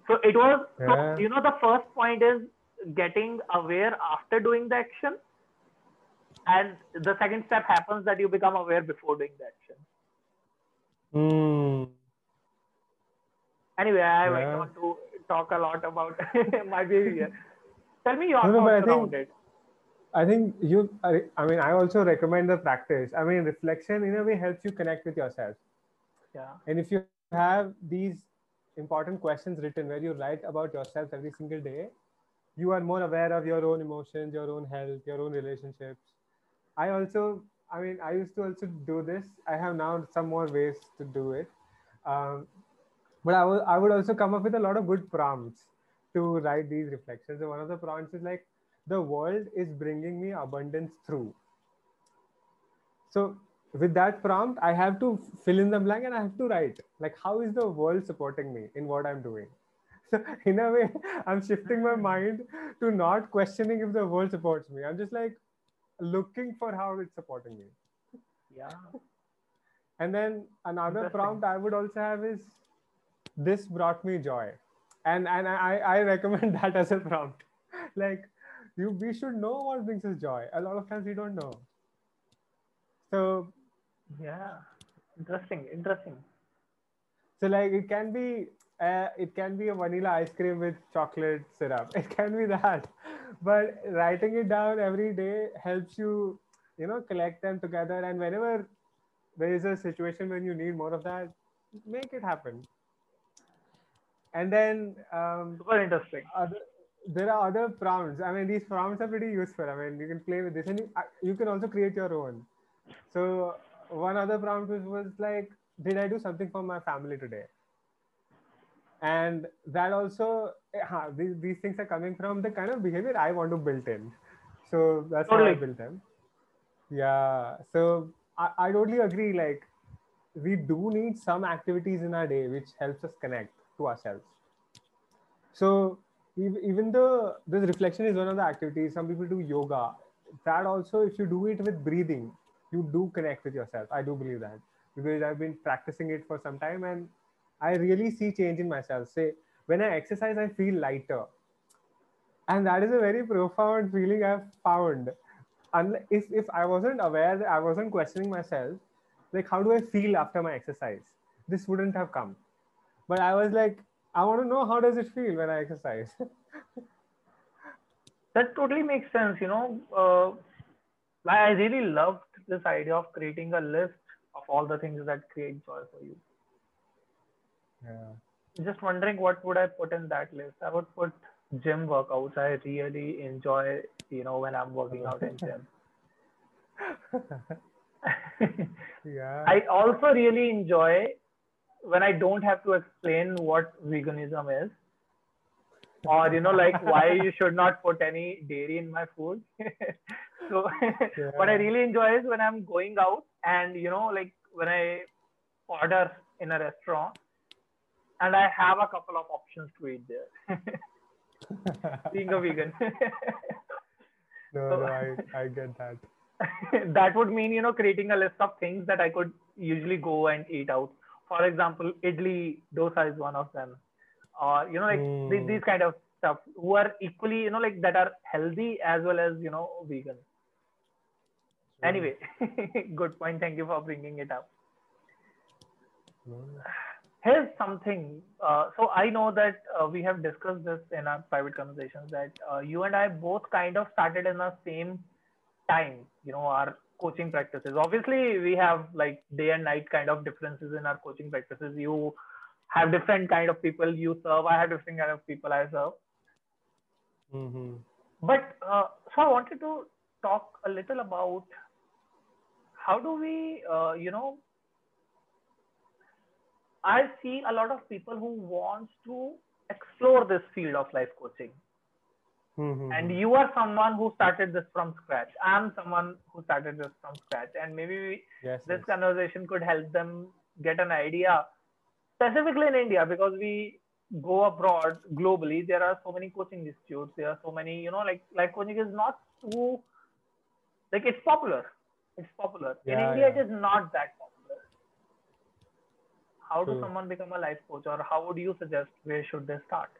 So it was, so, you know, the first point is getting aware after doing the action. And the second step happens that you become aware before doing the action. Mm. Anyway, I might want to talk a lot about my behavior. Tell me your thoughts around it. I think I also recommend the practice. I mean, reflection in a way helps you connect with yourself. Yeah. And if you have these important questions written where you write about yourself every single day, you are more aware of your own emotions, your own health, your own relationships. I used to also do this. I have now some more ways to do it. But I would also come up with a lot of good prompts to write these reflections. So one of the prompts is like, the world is bringing me abundance through. So with that prompt, I have to fill in the blank and I have to write, like, how is the world supporting me in what I'm doing? So in a way, I'm shifting my mind to not questioning if the world supports me. I'm just like looking for how it's supporting me. Yeah. And then another prompt I would also have is, this brought me joy. And I recommend that as a prompt. Like, we should know what brings us joy. A lot of times we don't know. So, yeah, interesting. So like it can be a vanilla ice cream with chocolate syrup. It can be that. But writing it down every day helps you, you know, collect them together. And whenever there is a situation when you need more of that, make it happen. And then super interesting. There are other prompts. I mean, these prompts are pretty useful. I mean, you can play with this, and you can also create your own. So one other prompt was like, did I do something for my family today? And that also, these things are coming from the kind of behavior I want to build in. So that's how I built them. Yeah. So I totally agree. Like, we do need some activities in our day which helps us connect to ourselves. So even though this reflection is one of the activities, some people do yoga. That also, if you do it with breathing, you do connect with yourself. I do believe that, because I've been practicing it for some time and I really see change in myself. Say, when I exercise, I feel lighter. And that is a very profound feeling I've found. And if I wasn't aware, that I wasn't questioning myself, like, how do I feel after my exercise? This wouldn't have come. But I was like, I want to know, how does it feel when I exercise? That totally makes sense, you know. I really loved this idea of creating a list of all the things that create joy for you. Yeah. Just wondering what would I put in that list. I would put gym workouts. I really enjoy you know, when I'm working out in gym. Yeah. I also really enjoy when I don't have to explain what veganism is, or, you know, like why you should not put any dairy in my food. So yeah. What I really enjoy is when I'm going out and, you know, like when I order in a restaurant and I have a couple of options to eat there. Being a vegan. No, I get that. That would mean, you know, creating a list of things that I could usually go and eat out. For example, idli, dosa is one of them. You know, like these kind of stuff who are equally, you know, like that are healthy as well as, you know, vegan. Sure. Anyway, good point. Thank you for bringing it up. Sure. Here's something. So I know that we have discussed this in our private conversations that you and I both kind of started in the same time, you know, our coaching practices. Obviously, we have like day and night kind of differences in our coaching practices. You have different kind of people you serve. I have different kind of people I serve. Mm-hmm. But so I wanted to talk a little about how do we, you know, I see a lot of people who want to explore this field of life coaching. Mm-hmm. And you are someone who started this from scratch. I'm someone who started this from scratch. And maybe this conversation could help them get an idea. Specifically in India, because we go abroad globally, there are so many coaching institutes. There are so many, you know, like life coaching is not too, like it's popular. It's popular. Yeah, in India, it is not that popular. How do someone become a life coach, or how would you suggest where should they start?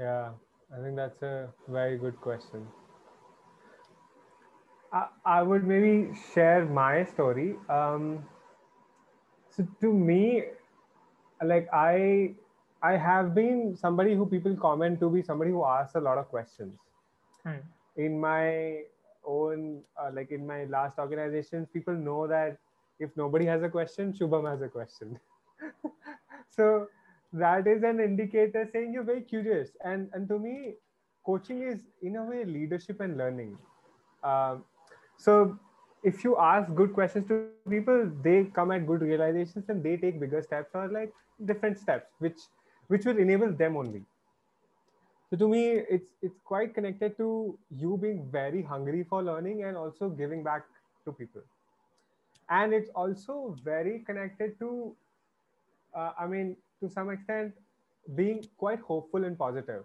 Yeah, I think that's a very good question. I would maybe share my story. So to me, like I have been somebody who people comment to be somebody who asks a lot of questions. Hmm. In my own, like in my last organization, people know that if nobody has a question, Shubham has a question. So that is an indicator saying you're very curious. And to me, coaching is in a way leadership and learning. So if you ask good questions to people, they come at good realizations and they take bigger steps or like different steps, which will enable them only. So to me, it's quite connected to you being very hungry for learning and also giving back to people. And it's also very connected to, I mean, to some extent, being quite hopeful and positive.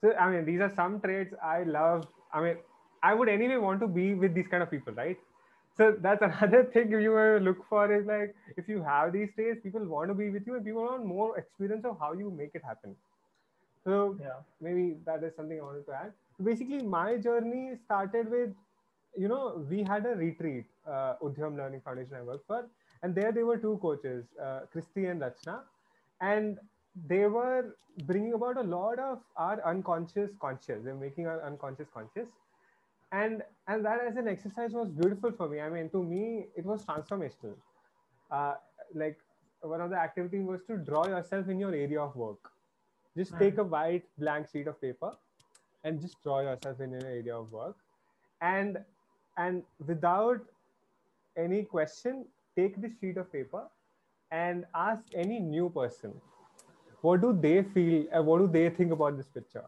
So, I mean, these are some traits I love. I mean, I would anyway want to be with these kind of people, right? So that's another thing you look for is like, if you have these traits, people want to be with you and people want more experience of how you make it happen. So maybe that is something I wanted to add. Basically, my journey started with, you know, we had a retreat, Udhyam Learning Foundation I worked for. And there they were two coaches, Kristi and Rachna. And they were bringing about a lot of our unconscious conscious. They're making our unconscious conscious. And that as an exercise was beautiful for me. I mean, to me, it was transformational. Like one of the activities was to draw yourself in your area of work. Just take a white blank sheet of paper and just draw yourself in your area of work. And without any question, take this sheet of paper and ask any new person, what do they feel and what do they think about this picture?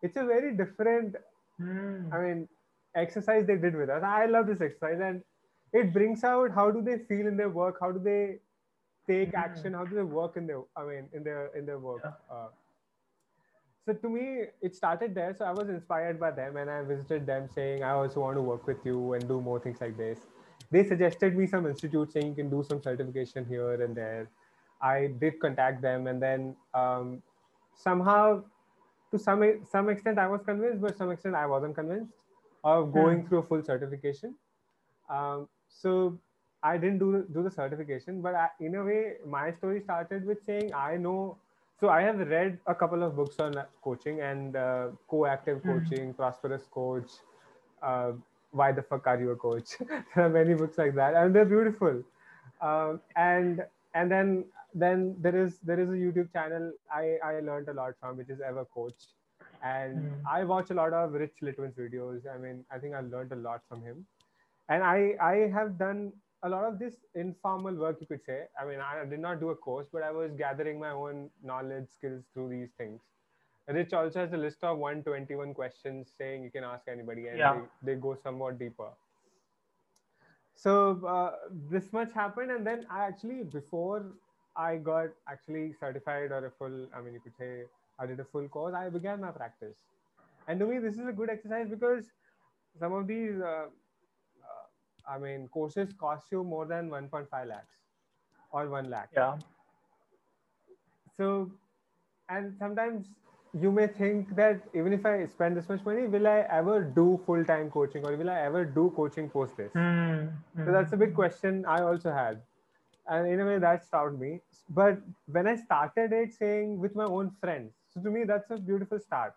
It's a very different... I mean, exercise they did with us. I love this exercise and it brings out how do they feel in their work? How do they take action? How do they work in their, I mean, in their work? So to me, it started there. So I was inspired by them and I visited them saying, I also want to work with you and do more things like this. They suggested me some institute saying you can do some certification here and there. I did contact them and then somehow to some extent I was convinced, but some extent I wasn't convinced of going through a full certification. So I didn't do the certification, but I, in a way, my story started with saying, I know, so I have read a couple of books on coaching and Co-active coaching, Prosperous Coach, Why the fuck are you a coach? There are many books like that and they're beautiful. And then there is a YouTube channel I learned a lot from, which is Ever Coached. And I watch a lot of Rich Litvin's videos. I mean, I think I learned a lot from him. And I have done a lot of this informal work, you could say. I mean, I did not do a course, but I was gathering my own knowledge, skills through these things. Rich also has a list of 121 questions saying you can ask anybody, and they go somewhat deeper. So this much happened. And then I actually, before I got actually certified or a full, I mean, you could say I did a full course, I began my practice. And to me, this is a good exercise because some of these, I mean, courses cost you more than 1.5 lakhs or 1 lakh. Yeah. So, and sometimes, you may think that even if I spend this much money, will I ever do full-time coaching, or will I ever do coaching post this? So that's a big question I also had. And in a way that stopped me. But when I started it saying with my own friends, so to me, that's a beautiful start.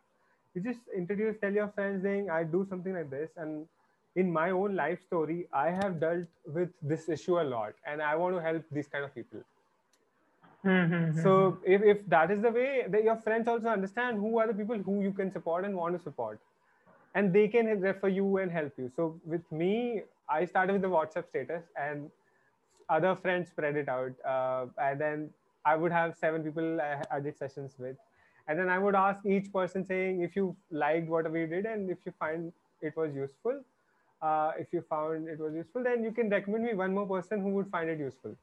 You just introduce, tell your friends saying, I do something like this. And in my own life story, I have dealt with this issue a lot, and I want to help these kind of people. So if that is the way, that your friends also understand who are the people who you can support and want to support, and they can refer you and help you. So with me, I started with the WhatsApp status, and other friends spread it out. And then I would have 7 people I did sessions with. And then I would ask each person saying, if you liked what we did, and if you find it was useful, then you can recommend me one more person who would find it useful.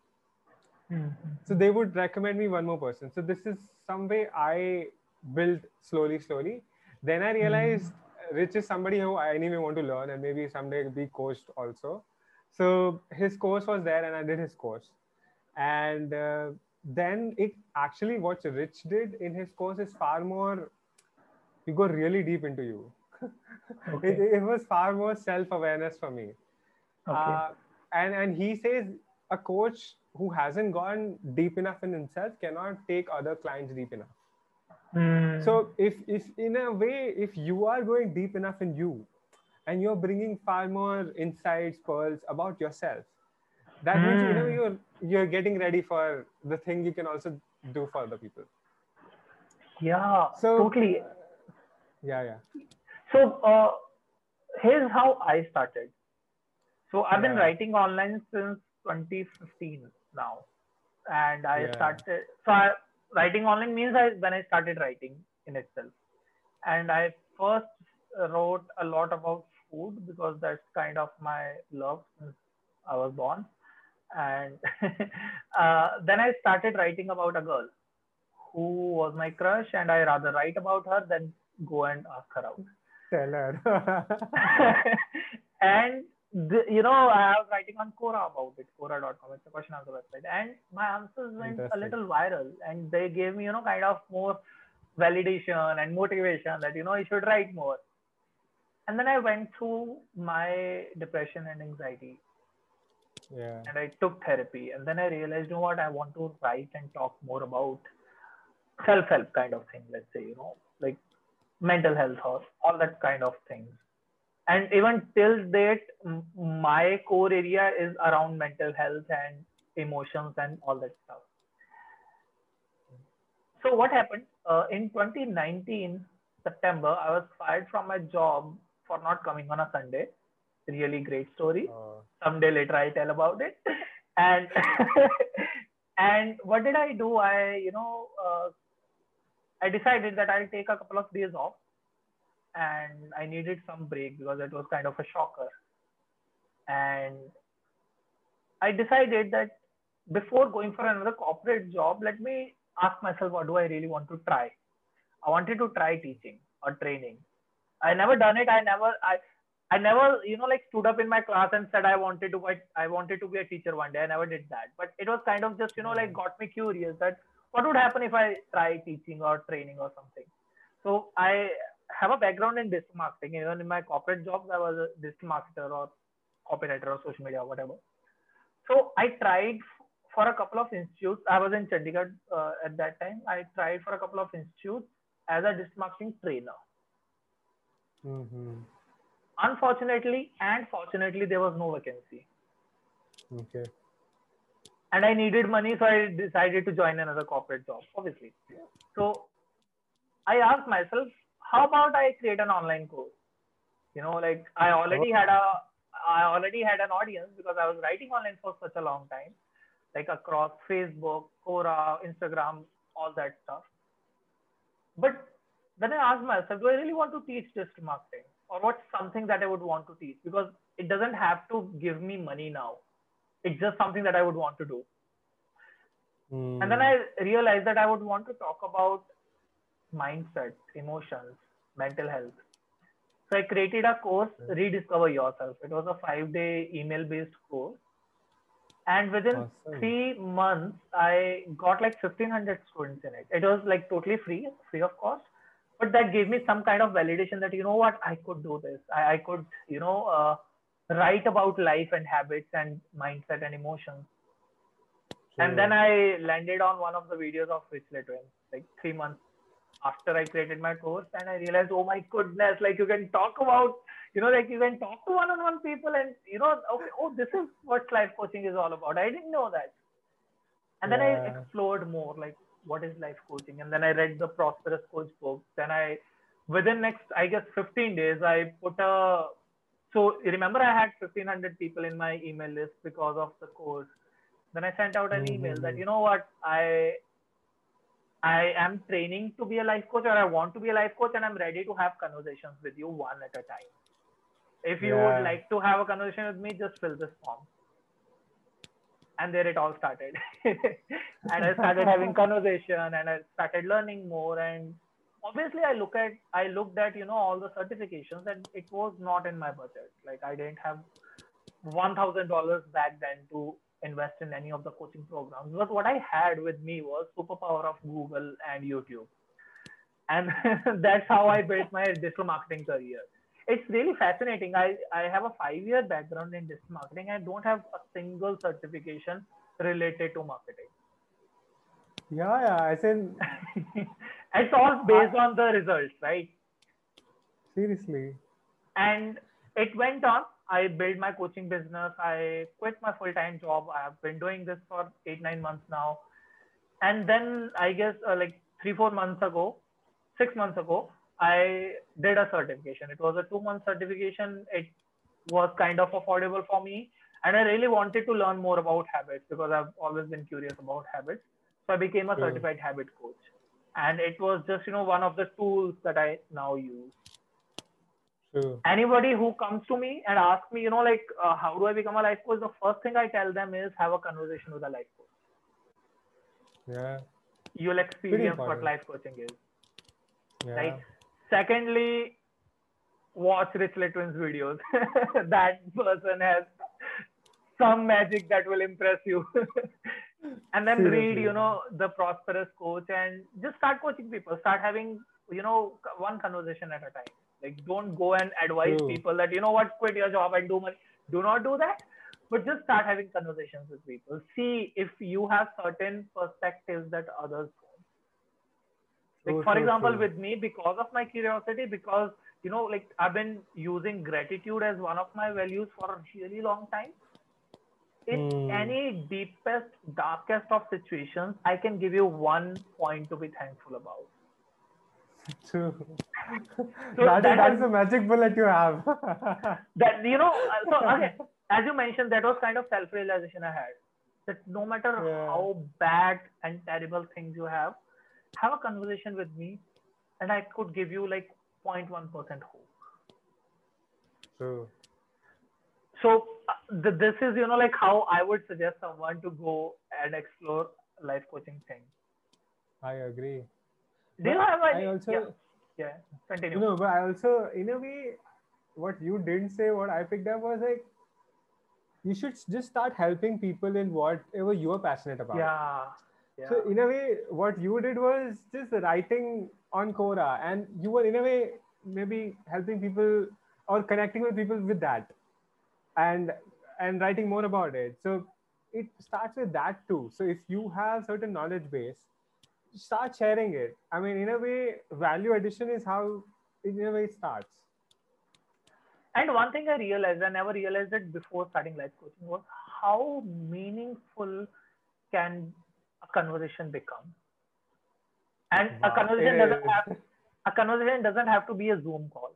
So they would recommend me one more person. So this is some way I built slowly. Then I realized Rich is somebody who I anyway want to learn, and maybe someday be coached also. So his course was there, and I did his course. And then it actually, what Rich did in his course is far more, you go really deep into you. Okay. It was far more self-awareness for me. Okay. And he says a coach who hasn't gone deep enough in himself cannot take other clients deep enough. So if in a way, if you are going deep enough in you, and you're bringing far more insights, pearls about yourself, that means you know, you're getting ready for the thing you can also do for other people. Yeah, so, totally. So here's how I started. So I've been writing online since 2015 now, and I started, so writing online means when I started writing in itself. And I first wrote a lot about food, because that's kind of my love since I was born. And then I started writing about a girl who was my crush, and I rather write about her than go and ask her out. Tell her. And you know, I was writing on Quora about it, Quora.com. It's a question answer website. And my answers went a little viral, and they gave me, you know, kind of more validation and motivation that, you know, you should write more. And then I went through my depression and anxiety. Yeah. And I took therapy. And then I realized, you know what, I want to write and talk more about self-help kind of thing, let's say, you know, like mental health or all that kind of things. And even till date, my core area is around mental health and emotions and all that stuff. So what happened? In 2019, September, I was fired from my job for not coming on a Sunday. Really great story. Someday later, I'll tell about it. And and what did I do? I, you know, I decided that I'll take a couple of days off. And I needed some break because it was kind of a shocker. And I decided that before going for another corporate job, let me ask myself, what do I really want to try? I wanted to try teaching or training. I never done it. I never, you know, like stood up in my class and said, I wanted to be a teacher one day. I never did that. But it was kind of just, you know, like got me curious that what would happen if I try teaching or training or something. So I have a background in disc marketing. Even in my corporate jobs, I was a disc marketer or copywriter or social media or whatever. So I tried for a couple of institutes. I was in Chandigarh at that time. I tried for a couple of institutes as a disc marketing trainer. Unfortunately and fortunately, there was no vacancy. Okay. And I needed money, so I decided to join another corporate job, obviously. So I asked myself, how about I create an online course? You know, like I already had an audience because I was writing online for such a long time, like across Facebook, Quora, Instagram, all that stuff. But then I asked myself, do I really want to teach disc marketing? Or what's something that I would want to teach? Because it doesn't have to give me money now. It's just something that I would want to do. Mm. And then I realized that I would want to talk about mindset, emotions, mental health. So I created a course, Rediscover Yourself. It was a 5-day email-based course. And within 3 months, I got like 1,500 students in it. It was like totally free of cost. But that gave me some kind of validation that, you know what, I could do this. I could, you know, write about life and habits and mindset and emotions. Sure. And then I landed on one of the videos of Rich Litvin, like 3 months after I created my course. And I realized, oh my goodness, like you can talk about, you know, like you can talk to one-on-one people and, you know, okay, oh, this is what life coaching is all about. I didn't know that. And then I explored more, like, what is life coaching? And then I read the Prosperous Coach book. Then within next, I guess 15 days, I put so remember I had 1,500 people in my email list because of the course. Then I sent out an email that, you know what, I am training to be a life coach, or I want to be a life coach, and I'm ready to have conversations with you one at a time. If you would like to have a conversation with me, just fill this form. And there it all started. And I started having conversation and I started learning more. And obviously I looked at, you know, all the certifications, and it was not in my budget. Like I didn't have $1,000 back then to invest in any of the coaching programs. But what I had with me was superpower of Google and YouTube. And that's how I built my digital marketing career. It's really fascinating. I have a 5-year background in disc marketing. I don't have a single certification related to marketing. Yeah. I said it's all based on the results, right? Seriously. And it went on. I built my coaching business. I quit my full-time job. I have been doing this for 8-9 months now. And then I guess 6 months ago, I did a certification. It was a 2-month certification. It was kind of affordable for me. And I really wanted to learn more about habits because I've always been curious about habits. So I became a certified habit coach. And it was just, you know, one of the tools that I now use. Sure. Anybody who comes to me and asks me, you know, like, how do I become a life coach? The first thing I tell them is have a conversation with a life coach. Yeah. You'll experience what life coaching is. Yeah. Right? Secondly, watch Rich Litvin's videos. That person has some magic that will impress you. And then read, you know, the Prosperous Coach and just start coaching people. Start having, you know, one conversation at a time. Like, don't go and advise people that, you know what, quit your job and do money. Do not do that. But just start having conversations with people. See if you have certain perspectives that others don't. Like for example, with me, because of my curiosity, because, you know, like I've been using gratitude as one of my values for a really long time. In any deepest, darkest of situations, I can give you one point to be thankful about. True. So that is the magic bullet you have. That, you know, so okay, as you mentioned, that was kind of self-realization I had. That no matter how bad and terrible things you have a conversation with me and I could give you like 0.1% hope. True. So this is, you know, like how I would suggest someone to go and explore life coaching thing. I agree. Do you have continue. No, but I also, in a way, what you didn't say, what I picked up was like, you should just start helping people in whatever you are passionate about. Yeah. Yeah. So in a way, what you did was just writing on Quora, and you were in a way maybe helping people or connecting with people with that, and writing more about it. So it starts with that too. So if you have certain knowledge base, start sharing it. I mean, in a way, value addition is how in a way it starts. And one thing I realized, I never realized it before starting life coaching, was how meaningful can a conversation becomes. And a conversation doesn't have A conversation doesn't have to be a Zoom call.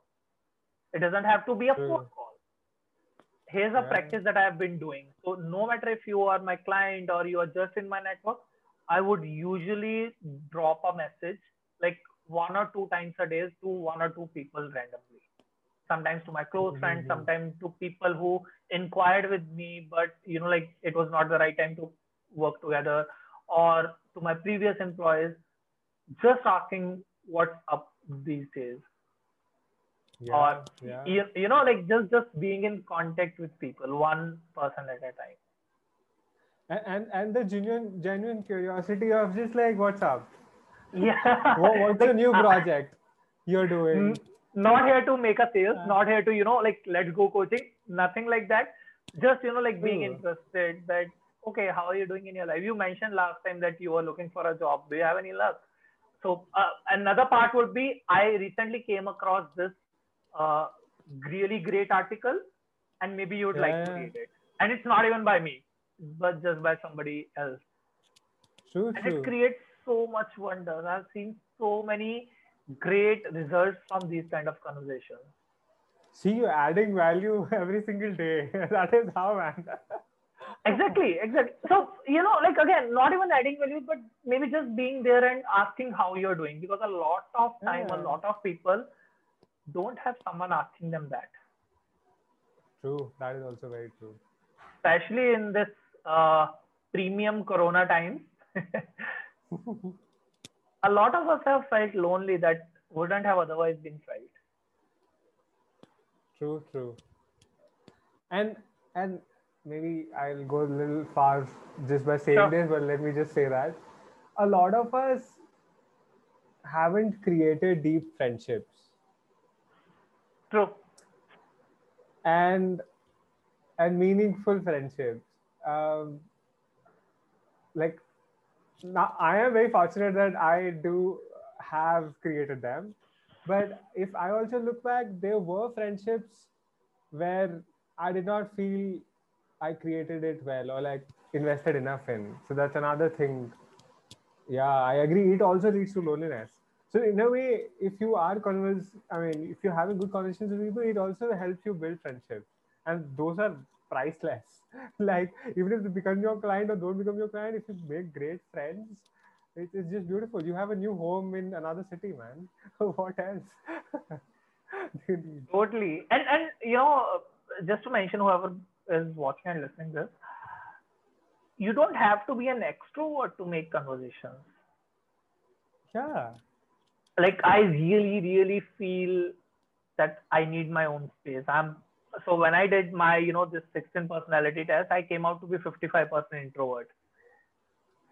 It doesn't have to be a phone call. Here's a practice that I have been doing. So no matter if you are my client or you are just in my network, I would usually drop a message like 1 or 2 times a day to 1 or 2 people randomly. Sometimes to my close friends, sometimes to people who inquired with me, but you know, like it was not the right time to work together, or to my previous employees, just asking what's up these days. You know, like just being in contact with people, one person at a time. And the genuine curiosity of just like, what's up? Yeah. What's the new project you're doing? Not here to make a sales, not here to, you know, like, let's go coaching, nothing like that. Just, you know, like being interested that, okay, how are you doing in your life? You mentioned last time that you were looking for a job. Do you have any luck? So another part would be, I recently came across this really great article, and maybe you would like to read it. And it's not even by me, but just by somebody else. True. It creates so much wonder. I've seen so many great results from these kind of conversations. See, you're adding value every single day. That is how, man. Exactly. So, you know, like, again, not even adding value, but maybe just being there and asking how you're doing, because a lot of time, a lot of people don't have someone asking them that. True. That is also very true. Especially in this premium Corona time. A lot of us have felt lonely that wouldn't have otherwise been felt. True. And maybe I'll go a little far just by saying this, but let me just say that a lot of us haven't created deep friendships. True. And meaningful friendships. Like, now, I am very fortunate that I do have created them, but if I also look back, there were friendships where I did not feel I created it well or like invested enough in. So that's another thing. Yeah, I agree. It also leads to loneliness. So in a way, if you are if you're having good conversations with people, it also helps you build friendships, and those are priceless. Like, even if they become your client or don't become your client, if you make great friends, it's just beautiful. You have a new home in another city, man. What else? Totally. And you know, just to mention, whoever is watching and listening this, you don't have to be an extrovert to make conversations. Yeah. Like, I really feel that I need my own space. So when I did my, you know, this 16 personality test, I came out to be 55% introvert.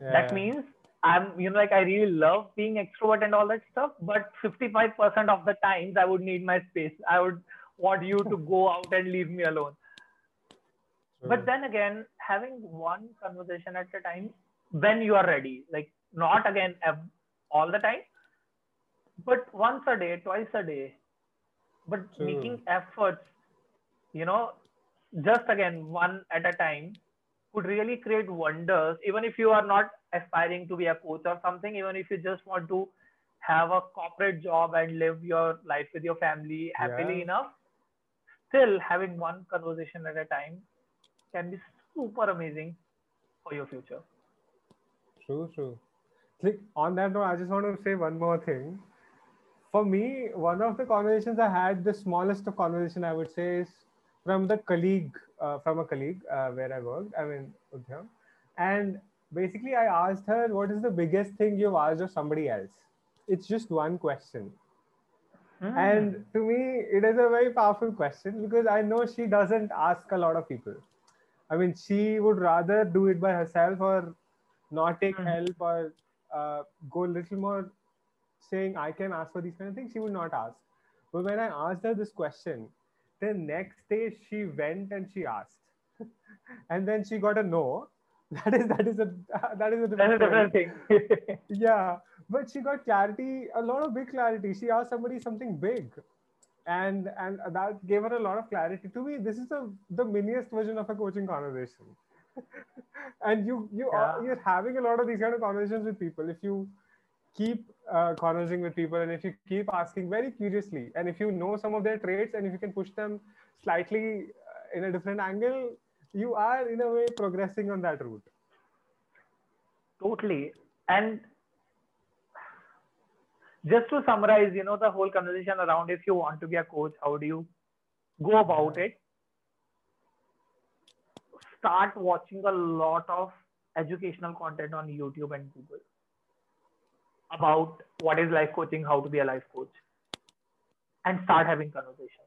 Yeah. That means I'm, you know, like, I really love being extrovert and all that stuff, but 55% of the times I would need my space. I would want you to go out and leave me alone. Sure. But then again, having one conversation at a time, when you are ready, like, not again all the time, but once a day, twice a day, but making efforts, you know, just again, one at a time, could really create wonders. Even if you are not aspiring to be a coach or something, even if you just want to have a corporate job and live your life with your family happily enough, still having one conversation at a time can be super amazing for your future. True. Like, on that note, I just want to say one more thing. For me, one of the conversations I had, the smallest of conversation I would say, is from a colleague where I worked, Udhyam. And basically I asked her, what is the biggest thing you've asked of somebody else? It's just one question. And to me, it is a very powerful question, because I know she doesn't ask a lot of people. I mean, she would rather do it by herself or not take help or go a little more saying, I can ask for these kind of things. She would not ask. But when I asked her this question, the next day she went and she asked, and then she got a no. That is a different thing. Yeah, but she got clarity, a lot of big clarity. She asked somebody something big, and that gave her a lot of clarity. To me, this is the miniest version of a coaching conversation. And you're having a lot of these kind of conversations with people. If you keep conversing with people, and if you keep asking very curiously, and if you know some of their traits, and if you can push them slightly in a different angle, you are in a way progressing on that route. Totally. And just to summarize, you know, the whole conversation around if you want to be a coach, how do you go about it? Start watching a lot of educational content on YouTube and Google about what is life coaching, how to be a life coach, and start having conversations.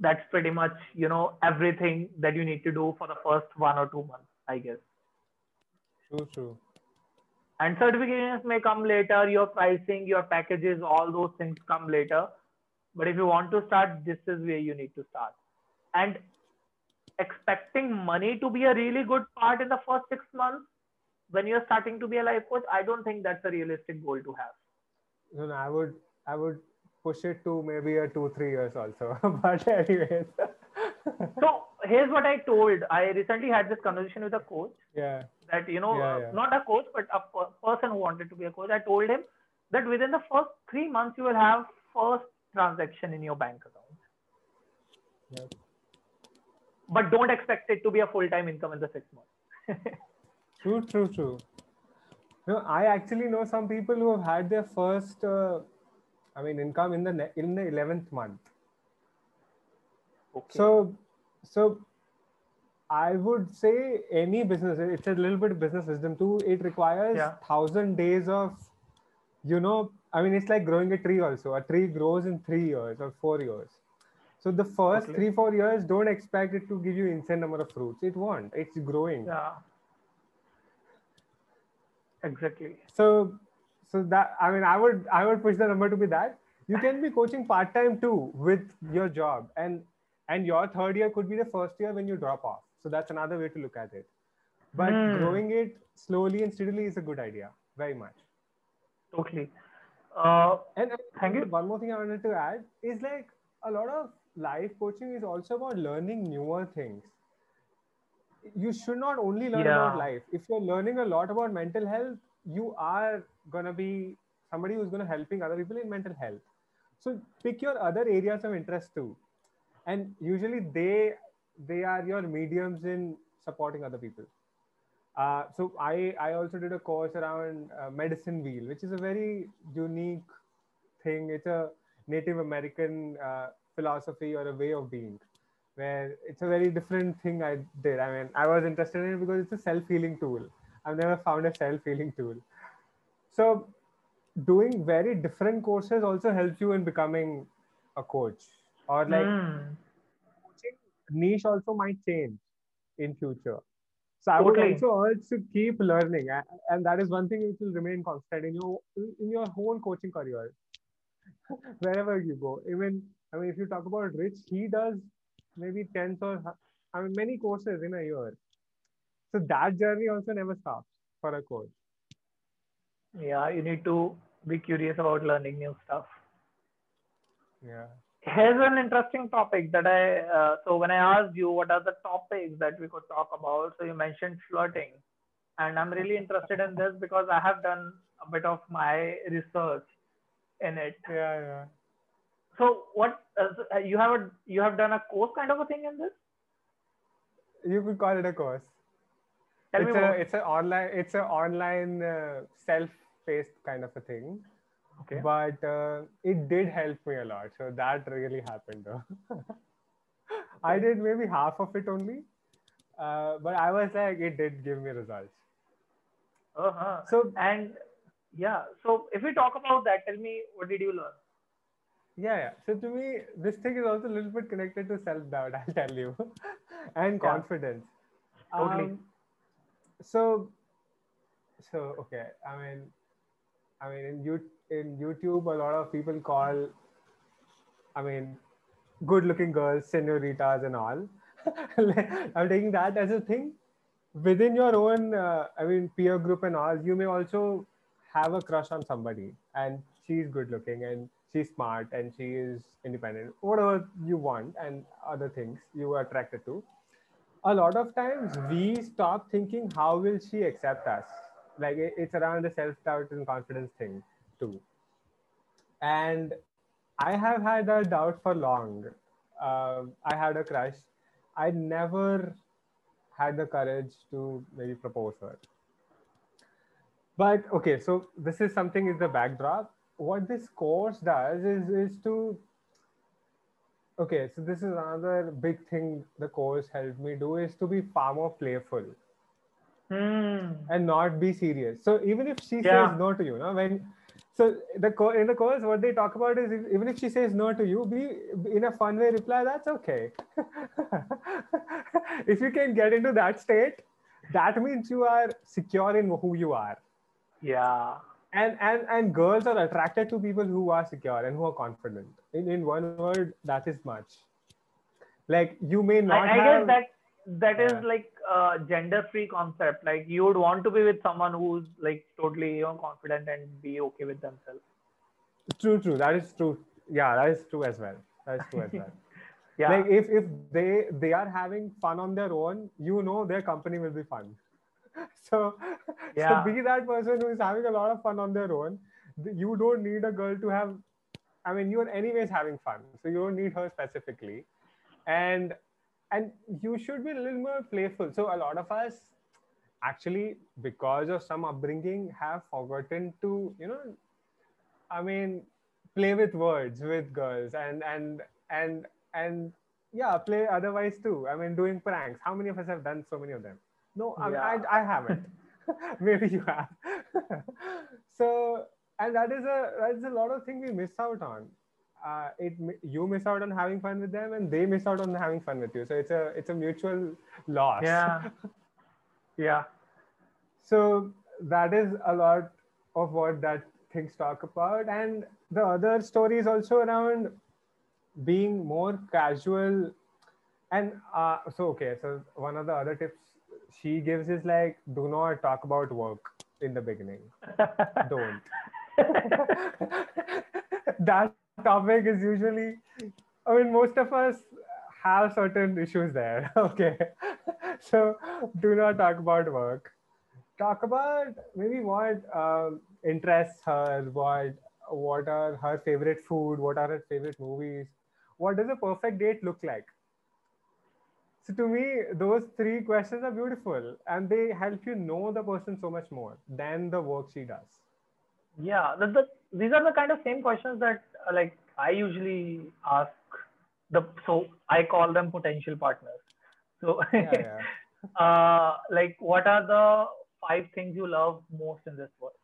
That's pretty much, you know, everything that you need to do for the first 1 or 2 months, I guess. True, true. And certifications may come later, your pricing, your packages, all those things come later. But if you want to start, this is where you need to start. And expecting money to be a really good part in the first 6 months when you're starting to be a life coach, I don't think that's a realistic goal to have. No, no, I would push it to maybe a 2-3 years also. But anyways. So here's what I told. I recently had this conversation with a coach. Yeah. That, you know, not a coach, but a person who wanted to be a coach. I told him that within the first 3 months, you will have first transaction in your bank account. Yep. But don't expect it to be a full-time income in the 6 months. True, true, true. No, I actually know some people who have had their first, income in the 11th month. Okay. So I would say any business, it's a little bit of business wisdom too. It requires 1,000 days of, you know, I mean, it's like growing a tree also. A tree grows in 3 years or 4 years. So the first 3-4 years, don't expect it to give you insane number of fruits. It won't. It's growing. Yeah. Exactly. So that, I mean, I would push the number to be that. You can be coaching part-time too with your job. And your third year could be the first year when you drop off. So that's another way to look at it. But growing it slowly and steadily is a good idea. Very much. Totally. And thank you. One more thing I wanted to add is like a lot of life coaching is also about learning newer things. You should not only learn about life. If you're learning a lot about mental health, you are going to be somebody who's going to helping other people in mental health. So pick your other areas of interest too. And usually they are your mediums in supporting other people. So I also did a course around medicine wheel, which is a very unique thing. It's a Native American philosophy or a way of being, where it's a very different thing I did. I mean, I was interested in it because it's a self-healing tool. I've never found a self-healing tool. So doing very different courses also helps you in becoming a coach, or like coaching niche also might change in future. So I would also urge to keep learning. And that is one thing which will remain constant in your whole coaching career, wherever you go. Even, I mean, if you talk about Rich, he does maybe tens or many courses in a year. So that journey also never stops for a coach. Yeah, you need to be curious about learning new stuff. Yeah. Here's an interesting topic that so when I asked you what are the topics that we could talk about, so you mentioned flirting. And I'm really interested in this because I have done a bit of my research in it. Yeah, yeah. So what you have done a course kind of a thing in this? You could call it a course. Tell me more. It's an online self-paced kind of a thing. Okay. But it did help me a lot. So that really happened. I did maybe half of it only. But I was like, it did give me results. Uh-huh. So if we talk about that, tell me, what did you learn? Yeah. So to me, this thing is also a little bit connected to self-doubt, I'll tell you. And confidence. Totally. Okay. I mean, in YouTube, a lot of people call, good-looking girls, senoritas and all. I'm taking that as a thing. Within your own, peer group and all, you may also have a crush on somebody, and she's good-looking, and she's smart, and she is independent. Whatever you want, and other things you are attracted to. A lot of times, we stop thinking, how will she accept us? like it's around the self-doubt and confidence thing too. And I have had a doubt for long. I had a crush. I never had the courage to maybe propose her. But okay, so this is something is the backdrop. What this course does is to, okay, so this is another big thing the course helped me do is to be far more playful and not be serious. So even if she says no to you, in the course, what they talk about is even if she says no to you, be in a fun way, reply, that's okay. If you can get into that state, that means you are secure in who you are. Yeah. And girls are attracted to people who are secure and who are confident. In one word, that is much. Like you may not I guess that is like a gender-free concept. Like you would want to be with someone who's like totally confident and be okay with themselves. True. That is true. Yeah, that is true as well. Yeah. Like if they are having fun on their own, their company will be fun. So be that person who is having a lot of fun on their own. You don't need a girl to have, you are anyways having fun. So you don't need her specifically. And you should be a little more playful. So a lot of us actually, because of some upbringing, have forgotten to, play with words with girls and yeah, play otherwise too. Doing pranks. How many of us have done so many of them? No, I haven't. Maybe you have. So, and that is a lot of things we miss out on. You miss out on having fun with them, and they miss out on having fun with you. So it's a mutual loss. Yeah. So that is a lot of what that things talk about, and the other story is also around being more casual. And so one of the other tips she gives is like, do not talk about work in the beginning. Don't. That topic is usually, most of us have certain issues there. Okay. So do not talk about work. Talk about maybe what interests her, what are her favorite food, what are her favorite movies, what does a perfect date look like? So to me, those three questions are beautiful and they help you know the person so much more than the work she does. Yeah, these are the kind of same questions that like I usually ask. So I call them potential partners. So like, what are the 5 things you love most in this world?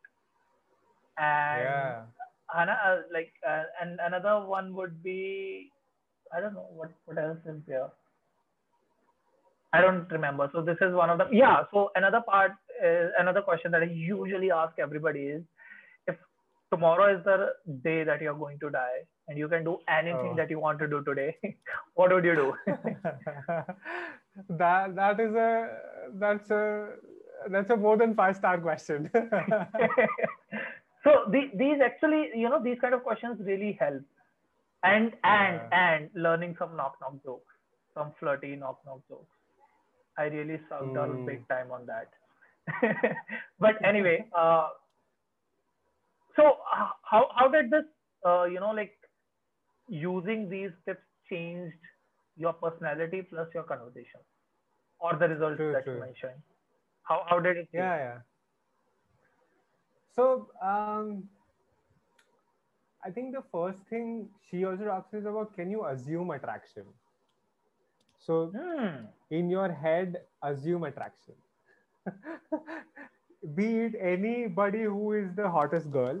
And and another one would be, I don't know what else is there. I don't remember. So this is one of the, so another question that I usually ask everybody is, if tomorrow is the day that you're going to die and you can do anything that you want to do today, what would you do? That's a more than 5-star question. So these actually, these kind of questions really help. And learning some knock-knock jokes, some flirty knock-knock jokes. I really sucked out big time on that. But anyway, so how did this, using these tips changed your personality plus your conversation or the results you mentioned? How did it change? Yeah. So I think the first thing she also talks is about, can you assume attraction? So in your head, assume attraction. Be it anybody who is the hottest girl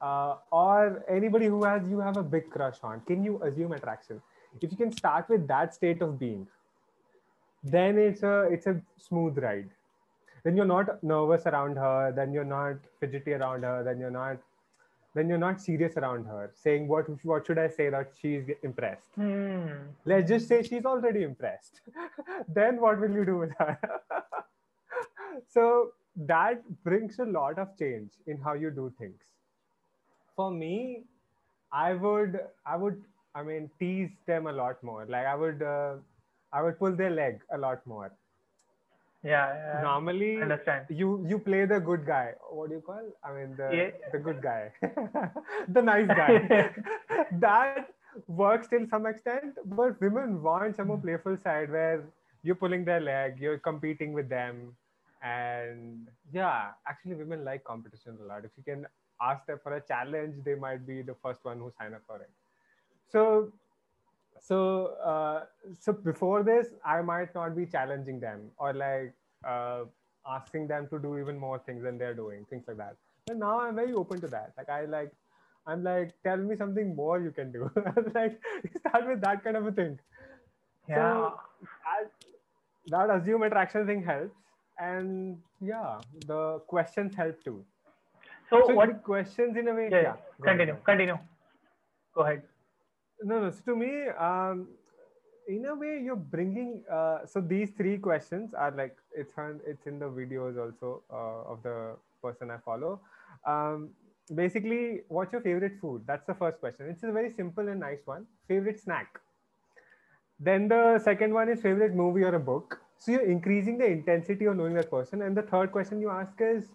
or anybody who you have a big crush on. Can you assume attraction? If you can start with that state of being, then it's a smooth ride. Then you're not nervous around her. Then you're not fidgety around her. Then you're not serious around her, saying, what should I say that she's impressed? Let's just say she's already impressed. Then what will you do with her? So that brings a lot of change in how you do things. For me, I would tease them a lot more. Like I would pull their leg a lot more. Yeah. Normally, you play the good guy. What do you call? I mean, the good guy, the nice guy. That works till some extent, but women want some more playful side where you're pulling their leg, you're competing with them, and actually, women like competition a lot. If you can ask them for a challenge, they might be the first one who sign up for it. So before this, I might not be challenging them or asking them to do even more things than they're doing, things like that. But now I'm very open to that. I'm like, tell me something more you can do. You start with that kind of a thing. Yeah. So that assume attraction thing helps, and the questions help too. So what questions in a way? Yeah. Continue. Go ahead. No. So to me, in a way, you're bringing. So these three questions are it's in the videos also of the person I follow. Basically, what's your favorite food? That's the first question. It's a very simple and nice one. Favorite snack. Then the second one is favorite movie or a book. So you're increasing the intensity of knowing that person. And the third question you ask is,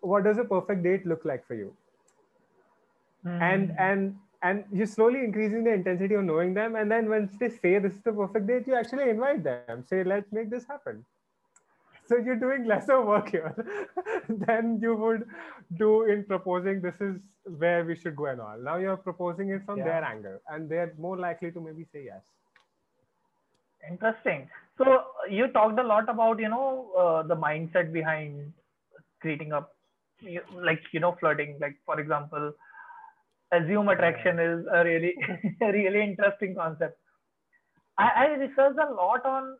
what does a perfect date look like for you? Mm. And you're slowly increasing the intensity of knowing them. And then once they say this is the perfect date, you actually invite them. Say, let's make this happen. So you're doing lesser work here than you would do in proposing this is where we should go and all. Now you're proposing it from their angle. And they're more likely to maybe say yes. Interesting. So you talked a lot about, the mindset behind creating up, flirting. Like, for example, assume attraction is a really, really interesting concept. I researched a lot on,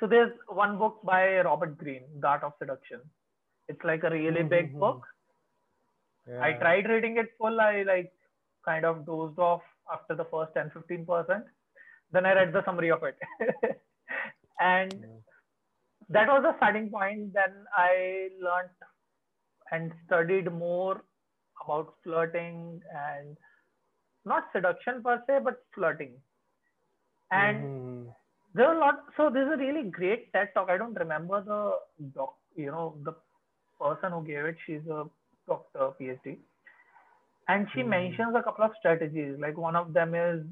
so there's one book by Robert Greene, The Art of Seduction. It's like a really big book. Yeah. I tried reading it full. I kind of dozed off after the first 10, 15%. Then I read the summary of it. And that was a starting point. Then I learned and studied more about flirting, and not seduction per se, but flirting. And there were a lot. So there's a really great TED talk. I don't remember the person who gave it. She's a doctor, PhD. And she mentions a couple of strategies. Like, one of them is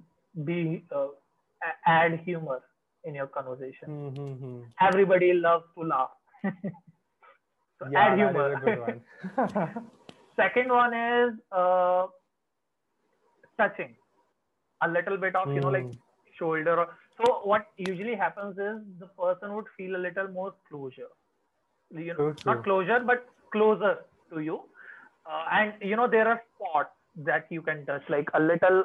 add humor in your conversation. Everybody loves to laugh. So add humor. That is a good one. Second one is touching. A little bit of, shoulder. So what usually happens is the person would feel a little more closure. Not closure, but closer to you. And there are spots that you can touch, like a little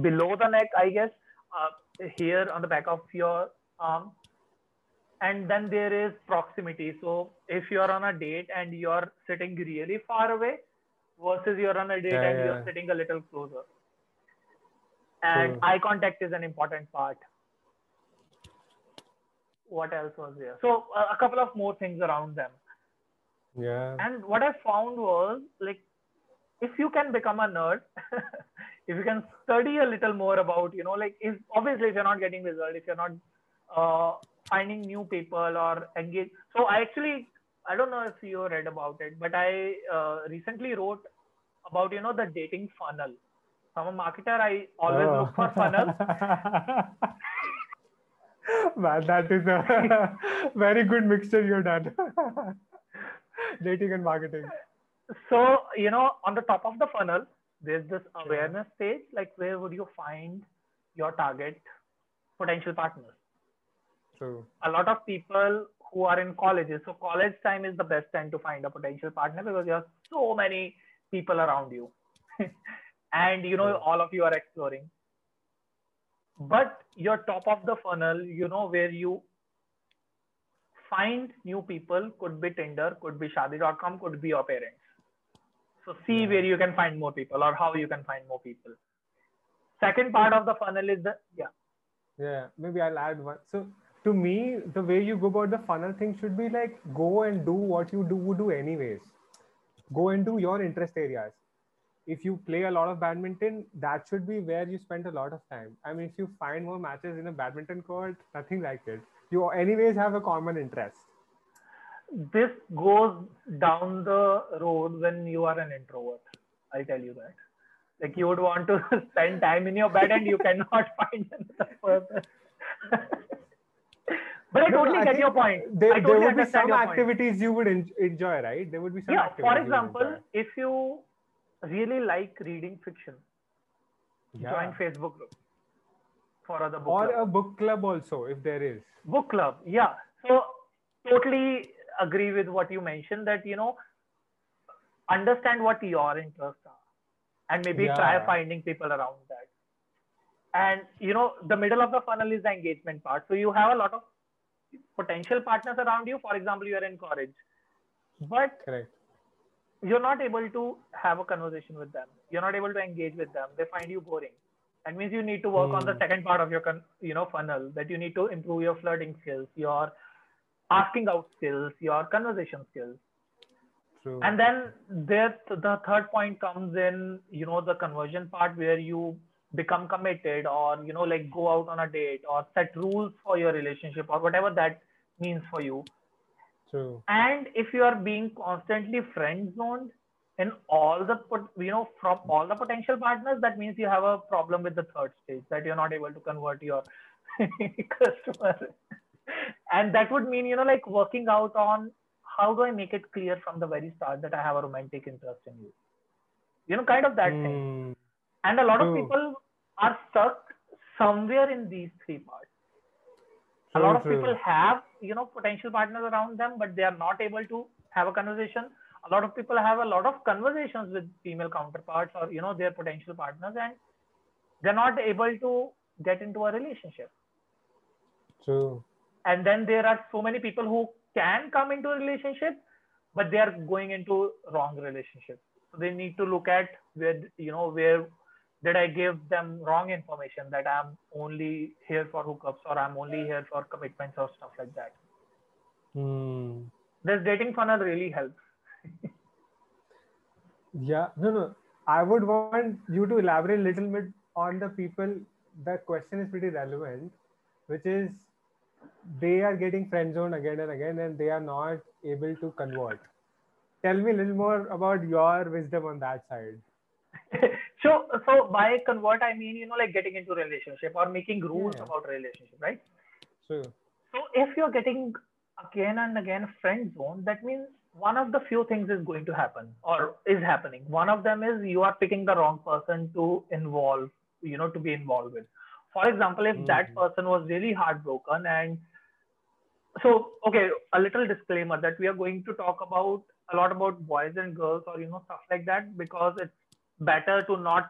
below the neck, I guess, here on the back of your arm. And then there is proximity. So if you're on a date and you're sitting really far away versus you're on a date and you're sitting a little closer. And eye contact is an important part. What else was there? So a couple of more things around them. Yeah. And what I found was, if you can become a nerd, if you can study a little more about, obviously if you're not getting results, if you're not finding new people or engage. So I actually, I don't know if you read about it, but I recently wrote about, the dating funnel. I'm a marketer. I always look for funnels. Man, that is a very good mixture you've done. Dating and marketing. So, on the top of the funnel, there's this awareness stage, where would you find your target potential partners? True. A lot of people who are in colleges. So college time is the best time to find a potential partner because there are so many people around you. And, all of you are exploring. But your top of the funnel, where you find new people, could be Tinder, could be Shadi.com, could be your parents. So see where you can find more people or how you can find more people. Second part of the funnel is maybe I'll add one. So to me, the way you go about the funnel thing should be go and do what you do anyways. Go and do your interest areas. If you play a lot of badminton, that should be where you spend a lot of time. I mean, if you find more matches in a badminton court, nothing like it. You anyways have a common interest. This goes down the road when you are an introvert. I'll tell you that. Like you would want to spend time in your bed and you cannot find another person. But I totally get your point. There would be some activities you would enjoy, right? There would be some activities. For example, if you really like reading fiction, join Facebook group for other book club. Or a book club also, if there is. Book club, yeah. So totally agree with what you mentioned that, you know, understand what your interests are. And maybe try finding people around that. And, you know, the middle of the funnel is the engagement part. So you have a lot of potential partners around you. For example, you are in college, but you're not able to have a conversation with them. You're not able to engage with them. They find you boring. That means you need to work on the second part of your, funnel, that you need to improve your flirting skills, your asking out skills, your conversation skills. True. And then the third point comes in, you know, the conversion part where you become committed or, you know, like go out on a date or set rules for your relationship or whatever that means for you. True. And if you are being constantly friend zoned in all the, from all the potential partners, that means you have a problem with the third stage that you're not able to convert your customer. And that would mean, you know, like working out on how do I make it clear from the very start that I have a romantic interest in you? You know, kind of that thing. And a lot of people are stuck somewhere in these three parts. A lot of people have, you know, potential partners around them, but they are not able to have a conversation. A lot of people have a lot of conversations with female counterparts or, you know, their potential partners, and they're not able to get into a relationship. True. And then there are so many people who can come into a relationship, but they are going into wrong relationships. So they need to look at where did I give them wrong information that I'm only here for hookups or I'm only here for commitments or stuff like that. This dating funnel really helps. I would want you to elaborate a little bit on the people. The question is pretty relevant, which is they are getting friend zoned again and again, and they are not able to convert. Tell me a little more about your wisdom on that side. So by convert, I mean, you know, like getting into relationship or making rules about relationship, right? Sure. So if you're getting again and again friend zone, that means one of the few things is going to happen or is happening. One of them is you are picking the wrong person to involve, you know, to be involved with. For example, if that person was really heartbroken and so, okay, a little disclaimer that we are going to talk about a lot about boys and girls or, you know, stuff like that, because it's better to not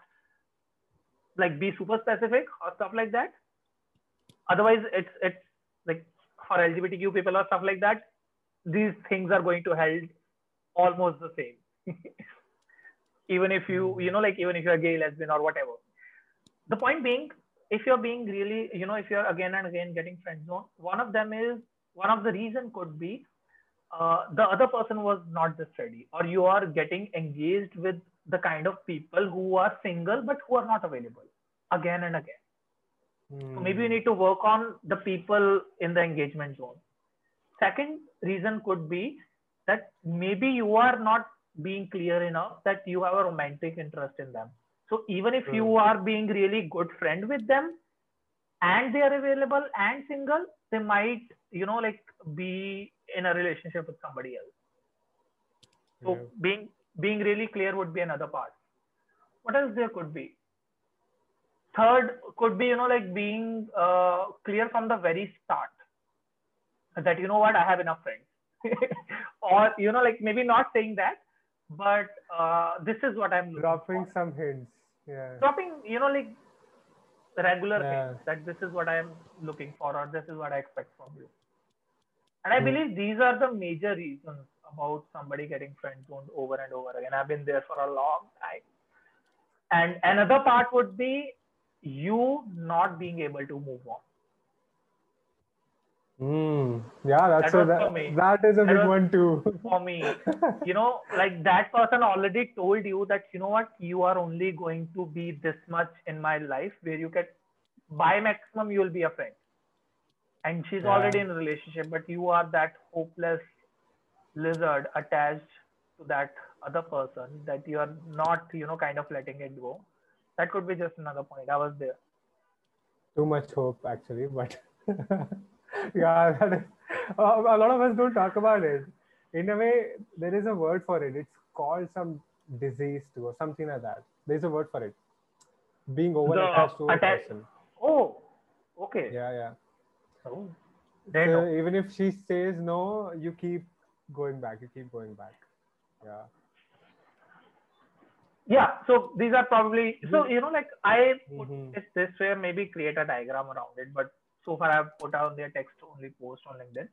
like be super specific or stuff like that. Otherwise it's like for LGBTQ people or stuff like that, these things are going to held almost the same. Even if you are gay, lesbian or whatever. The point being, if you're being really, you know, if you're again and again getting friend zone, one of the reason could be the other person was not this ready, or you are getting engaged with the kind of people who are single, but who are not available again and again. So maybe you need to work on the people in the engagement zone. Second reason could be that maybe you are not being clear enough that you have a romantic interest in them. So even if you are being really good friend with them and they are available and single, they might, you know, like be in a relationship with somebody else. So being really clear would be another part. What else there could be? Third could be, you know, like being clear from the very start that, you know what, I have enough friends. Or, you know, like maybe not saying that, but this is what I'm looking for. Some hints. Yeah. Dropping, you know, like regular things that this is what I'm looking for or this is what I expect from you. And I believe these are the major reasons about somebody getting friend zoned over and over again. I've been there for a long time. And another part would be you not being able to move on. That is a big one too. For me, you know, like that person already told you that, you know what, you are only going to be this much in my life where you can, by maximum, you will be a friend. and she's already in a relationship, but you are that hopeless lizard attached to that other person that you are not, you know, kind of letting it go. That could be just another point. I was there. Too much hope, actually, but yeah, that is, a lot of us don't talk about it. In a way, there is a word for it. It's called some disease too, or something like that. There's a word for it. Being over-attached to a person. Oh, okay. Yeah, yeah. Oh. So even if she says no, you keep going back. Yeah. Yeah. So these are probably, so, you know, like I put it this way, maybe create a diagram around it, but so far I've put out their text only post on LinkedIn.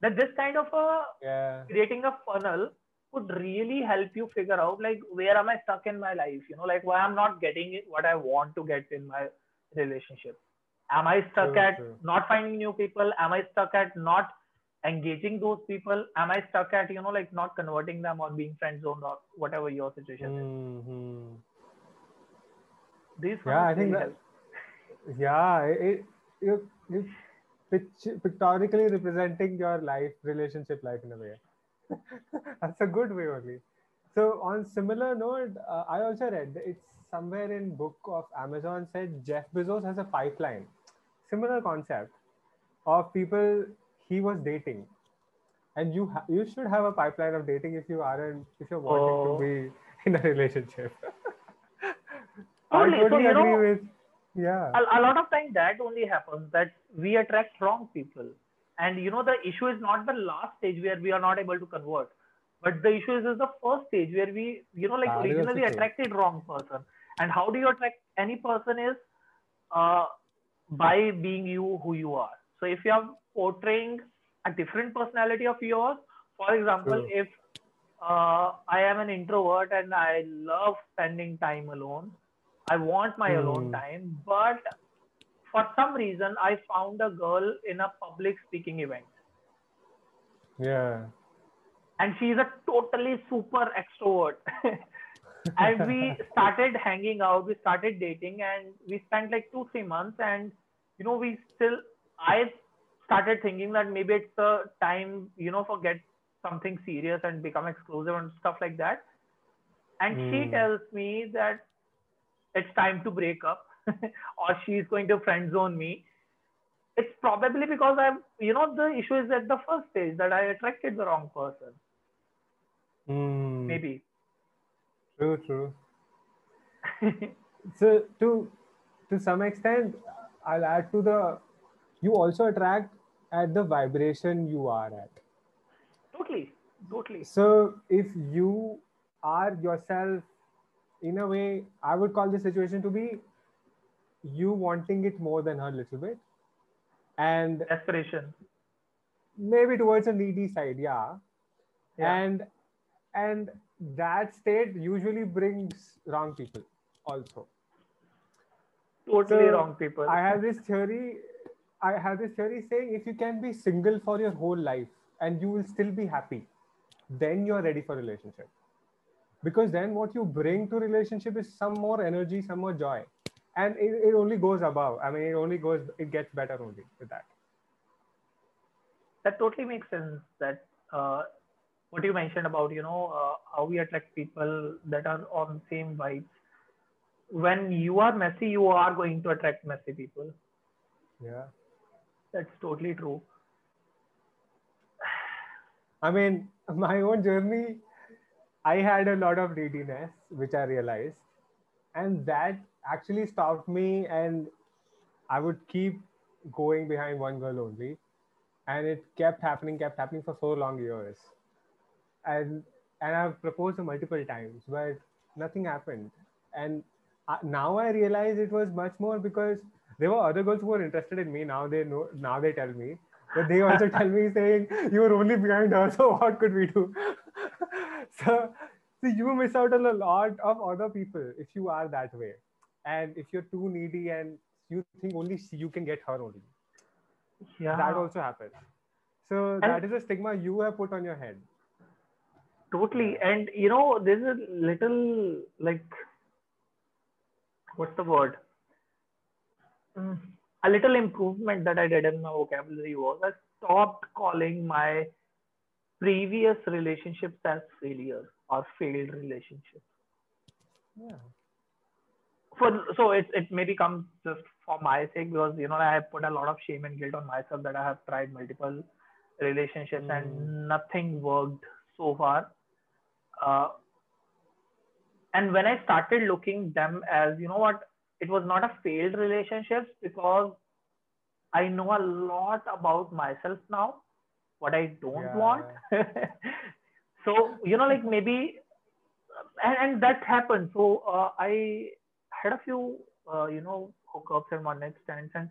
That this kind of a creating a funnel could really help you figure out like, where am I stuck in my life? You know, like why I'm not getting what I want to get in my relationship. Am I stuck at not finding new people? Am I stuck at not engaging those people? Am I stuck at, you know, like not converting them or being friend zoned or whatever your situation is? These I think that, you pictorically representing your life, relationship life in a way. That's a good way only. So on similar note, I also read, it's somewhere in book of Amazon said Jeff Bezos has a pipeline, similar concept of people he was dating, and you should have a pipeline of dating if you aren't, if you're wanting to be in a relationship. Totally. I totally agree with. Yeah, a lot of times that only happens, that we attract wrong people. And you know, the issue is not the last stage where we are not able to convert, but the issue is the first stage where we, you know, like originally attracted wrong person. And how do you attract any person is by being you who you are. So if you are portraying a different personality of yours, for example, if I am an introvert and I love spending time alone, I want my alone time, but for some reason, I found a girl in a public speaking event. Yeah. And she's a totally super extrovert. And we started hanging out, we started dating, and we spent like 2-3 months. And, you know, we still, I started thinking that maybe it's the time, you know, for get something serious and become exclusive and stuff like that. And she tells me that it's time to break up or she's going to friend zone me. It's probably because I'm, you know, the issue is at the first stage that I attracted the wrong person. Maybe. True, true. So to some extent, I'll add to the, you also attract at the vibration you are at. Totally, totally. So if you are yourself, in a way, I would call this situation to be you wanting it more than her a little bit. And aspiration. Maybe towards a needy side, And that state usually brings wrong people also. Totally wrong people. I have this theory saying if you can be single for your whole life and you will still be happy, then you're ready for relationship. Because then what you bring to relationship is some more energy, some more joy. And it only goes above. I mean, it gets better only with that. That totally makes sense. That what you mentioned about, you know, how we attract people that are on same vibes. When you are messy, you are going to attract messy people. Yeah. That's totally true. I mean, my own journey, I had a lot of neediness, which I realized, and that actually stopped me, and I would keep going behind one girl only, and it kept happening for so long years, and I've proposed multiple times, but nothing happened. And now I realize it was much more because there were other girls who were interested in me. Now they tell me, but they also tell me saying, you were only behind her, so what could we do? So you miss out on a lot of other people if you are that way. And if you're too needy and you think only you can get her only. Yeah. That also happens. So and that is a stigma you have put on your head. Totally. And you know, there's a little like, what's the word? a little improvement that I did in my vocabulary was I stopped calling my previous relationships as failures or failed relationships. Yeah. So it maybe comes just for my sake, because I have put a lot of shame and guilt on myself that I have tried multiple relationships and nothing worked so far. And when I started looking them as, it was not a failed relationships, because I know a lot about myself now, what I don't want. So, maybe, and that happened. So I had a few, hookups and one night stands, and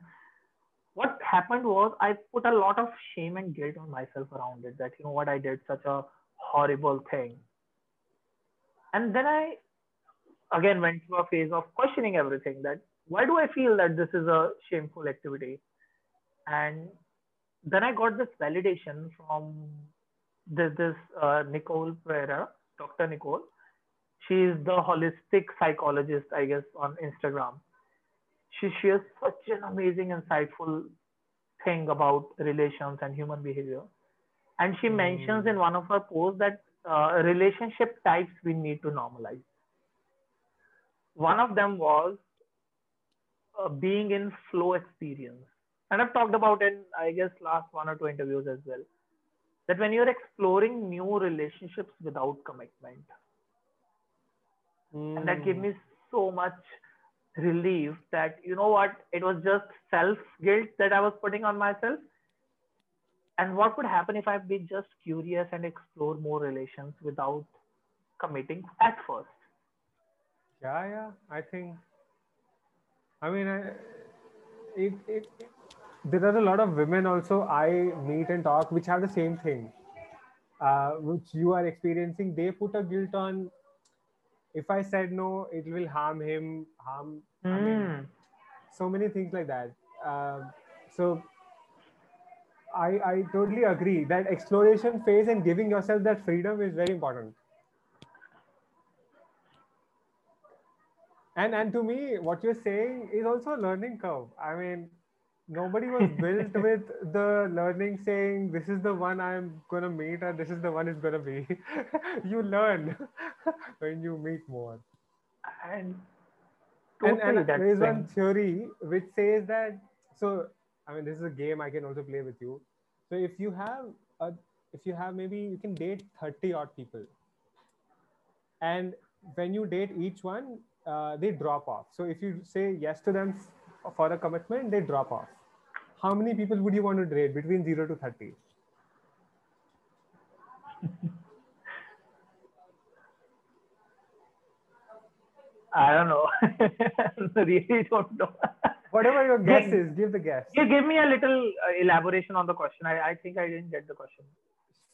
what happened was I put a lot of shame and guilt on myself around it, that, I did such a horrible thing. And then I again went through a phase of questioning everything, that why do I feel that this is a shameful activity? And then I got this validation from this Nicole Pereira, Dr. Nicole. She is the holistic psychologist, I guess, on Instagram. She shares such an amazing, insightful thing about relations and human behavior. And she mentions in one of her posts that relationship types we need to normalize. One of them was being in flow experience. And I've talked about it, I guess, last one or two interviews as well, that when you're exploring new relationships without commitment. And that gave me so much relief that, it was just self-guilt that I was putting on myself. And what would happen if I'd be just curious and explore more relations without committing at first? Yeah. There are a lot of women also I meet and talk which have the same thing, which you are experiencing. They put a guilt on, if I said no, it will harm him. So many things like that. So I totally agree that exploration phase and giving yourself that freedom is very important. And to me, what you're saying is also a learning curve. Nobody was built with the learning saying, this is the one I'm going to meet and this is the one it's going to be. You learn when you meet more. And there is one theory which says that, this is a game I can also play with you. So if you have, maybe you can date 30 odd people. And when you date each one, they drop off. So if you say yes to them for a commitment, they drop off. How many people would you want to date between 0 to 30? I don't know. I really don't know. Whatever your guess is, give the guess. You give me a little elaboration on the question. I think I didn't get the question.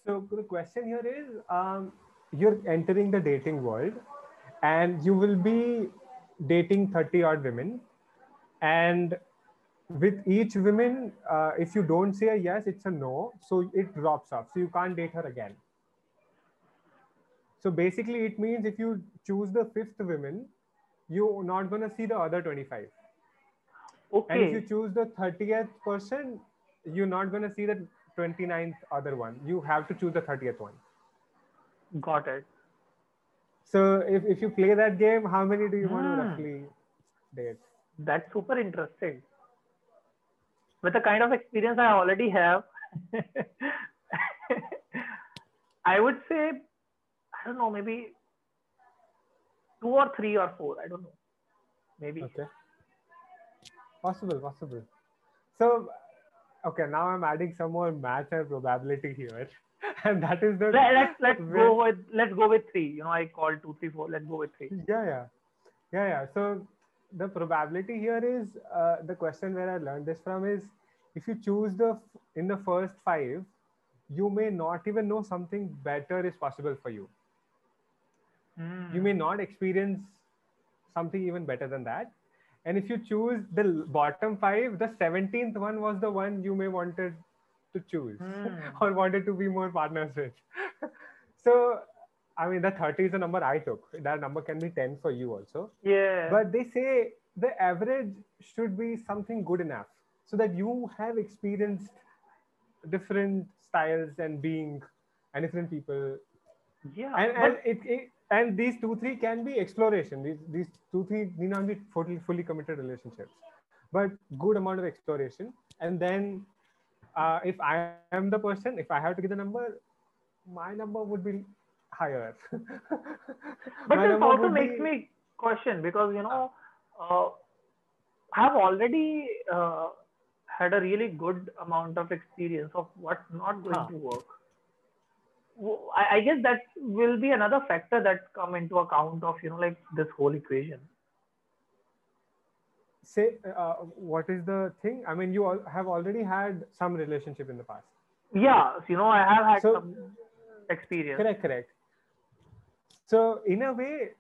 So the question here is, you're entering the dating world and you will be dating 30 odd women. And with each woman, if you don't say a yes, it's a no. So it drops off. So you can't date her again. So basically it means if you choose the 5th woman, you're not going to see the other 25. Okay. And if you choose the 30th person, you're not going to see the 29th other one. You have to choose the 30th one. Got it. So if you play that game, how many do you want to roughly date? That's super interesting. With the kind of experience I already have, I would say, I don't know, maybe 2 or 3 or 4. I don't know. Maybe. Okay. Possible. So, okay, now I'm adding some more math and probability here. And that is the... Let's go with 3. I called 2, 3, 4. Let's go with 3. Yeah. So the probability here is, the question where I learned this from is, if you choose in the first 5, you may not even know something better is possible for you. You may not experience something even better than that. And if you choose the bottom 5, the 17th one was the one you may wanted to choose or wanted to be more partners with. So, the 30 is the number I took. That number can be 10 for you also. Yeah. But they say the average should be something good enough. so that you have experienced different styles and being and different people. Yeah. And these 2-3 can be exploration. These 2-3 need not be fully committed relationships, but good amount of exploration. And then if I am the person, if I have to give the number, my number would be higher. But this also makes me question, because, you know, I've already had a really good amount of experience of what's not going to work. I guess that will be another factor that come into account of, you know, like this whole equation. Say, what is the thing? I mean, you all have already had some relationship in the past. Yeah, you know, I have had some experience. Correct. So in a way,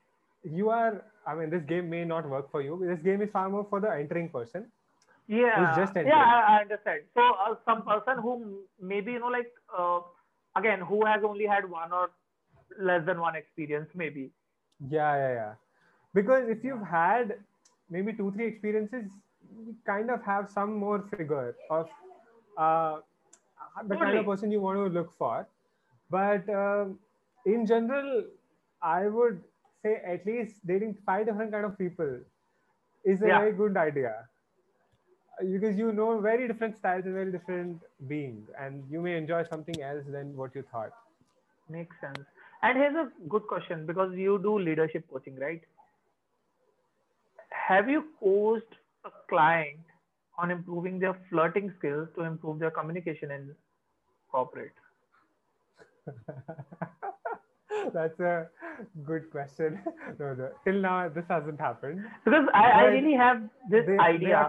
you are, I mean, this game may not work for you. This game is far more for the entering person. Yeah, just entering. Yeah, I understand. So some person who maybe, you know, like, again, who has only had one or less than one experience, maybe. Yeah. Because if you've had maybe 2-3 experiences, you kind of have some more figure of the kind of person you want to look for. But in general, I would say at least dating 5 different kind of people is a very good idea. Because you know very different styles and very different being, and you may enjoy something else than what you thought. Makes sense. And here's a good question, because you do leadership coaching, right? Have you coached a client on improving their flirting skills to improve their communication in corporate? That's a good question. No. Till now, this hasn't happened. Because I really have this idea.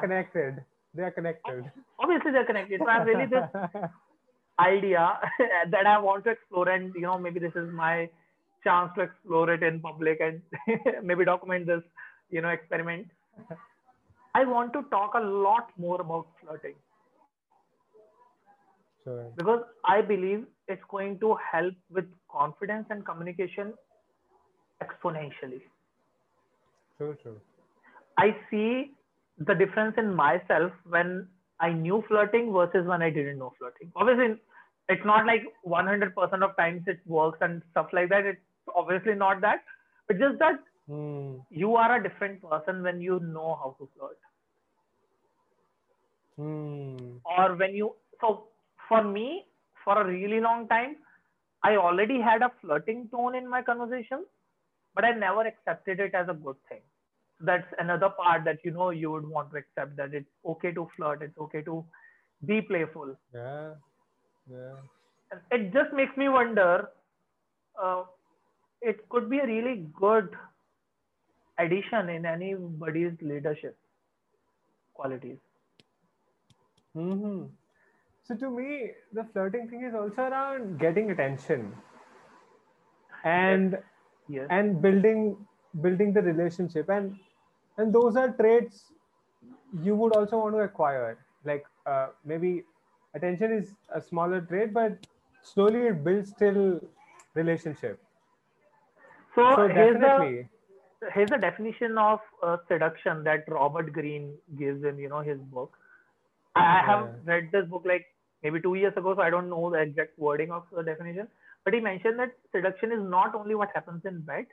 They are connected. Obviously, they're connected. So I have really this idea that I want to explore, and you know, maybe this is my chance to explore it in public and maybe document this, you know, experiment. I want to talk a lot more about flirting. Sure. Because I believe it's going to help with confidence and communication exponentially. True. I see the difference in myself when I knew flirting versus when I didn't know flirting. Obviously, it's not like 100% of times it works and stuff like that. It's obviously not that. It's just that you are a different person when you know how to flirt. Or when you... So for me, for a really long time, I already had a flirting tone in my conversation, but I never accepted it as a good thing. That's another part that, you know, you would want to accept, that it's okay to flirt. It's okay to be playful. Yeah. It just makes me wonder, it could be a really good addition in anybody's leadership qualities. So to me, the flirting thing is also around getting attention and and building the relationship, and those are traits you would also want to acquire. Like maybe attention is a smaller trait, but slowly it builds till relationship. So here's the definition of seduction that Robert Greene gives in, you know, his book. I have read this book like maybe 2 years ago, so I don't know the exact wording of the definition. But he mentioned that seduction is not only what happens in bed,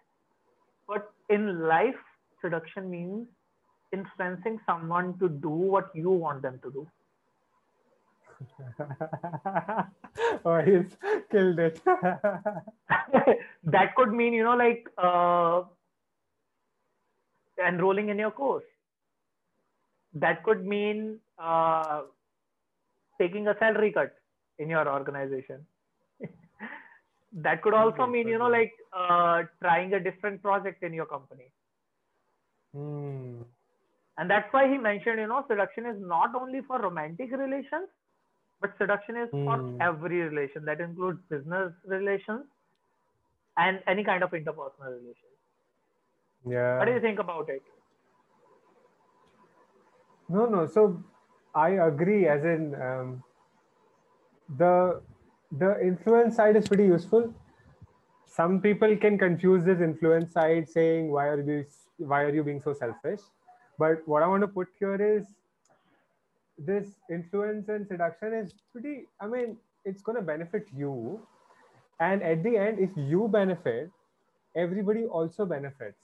but in life, seduction means influencing someone to do what you want them to do. Oh, he's killed it. That could mean, you know, like enrolling in your course. That could mean taking a salary cut in your organization. That could also mean, you know, like trying a different project in your company. And that's why he mentioned, you know, seduction is not only for romantic relations, but seduction is for every relation. That includes business relations and any kind of interpersonal relations. Yeah. What do you think about it? No. So I agree, as in the influence side is pretty useful. Some people can confuse this influence side saying, why are you being so selfish? But what I want to put here is this influence and seduction is pretty, I mean, it's going to benefit you. And at the end, if you benefit, everybody also benefits.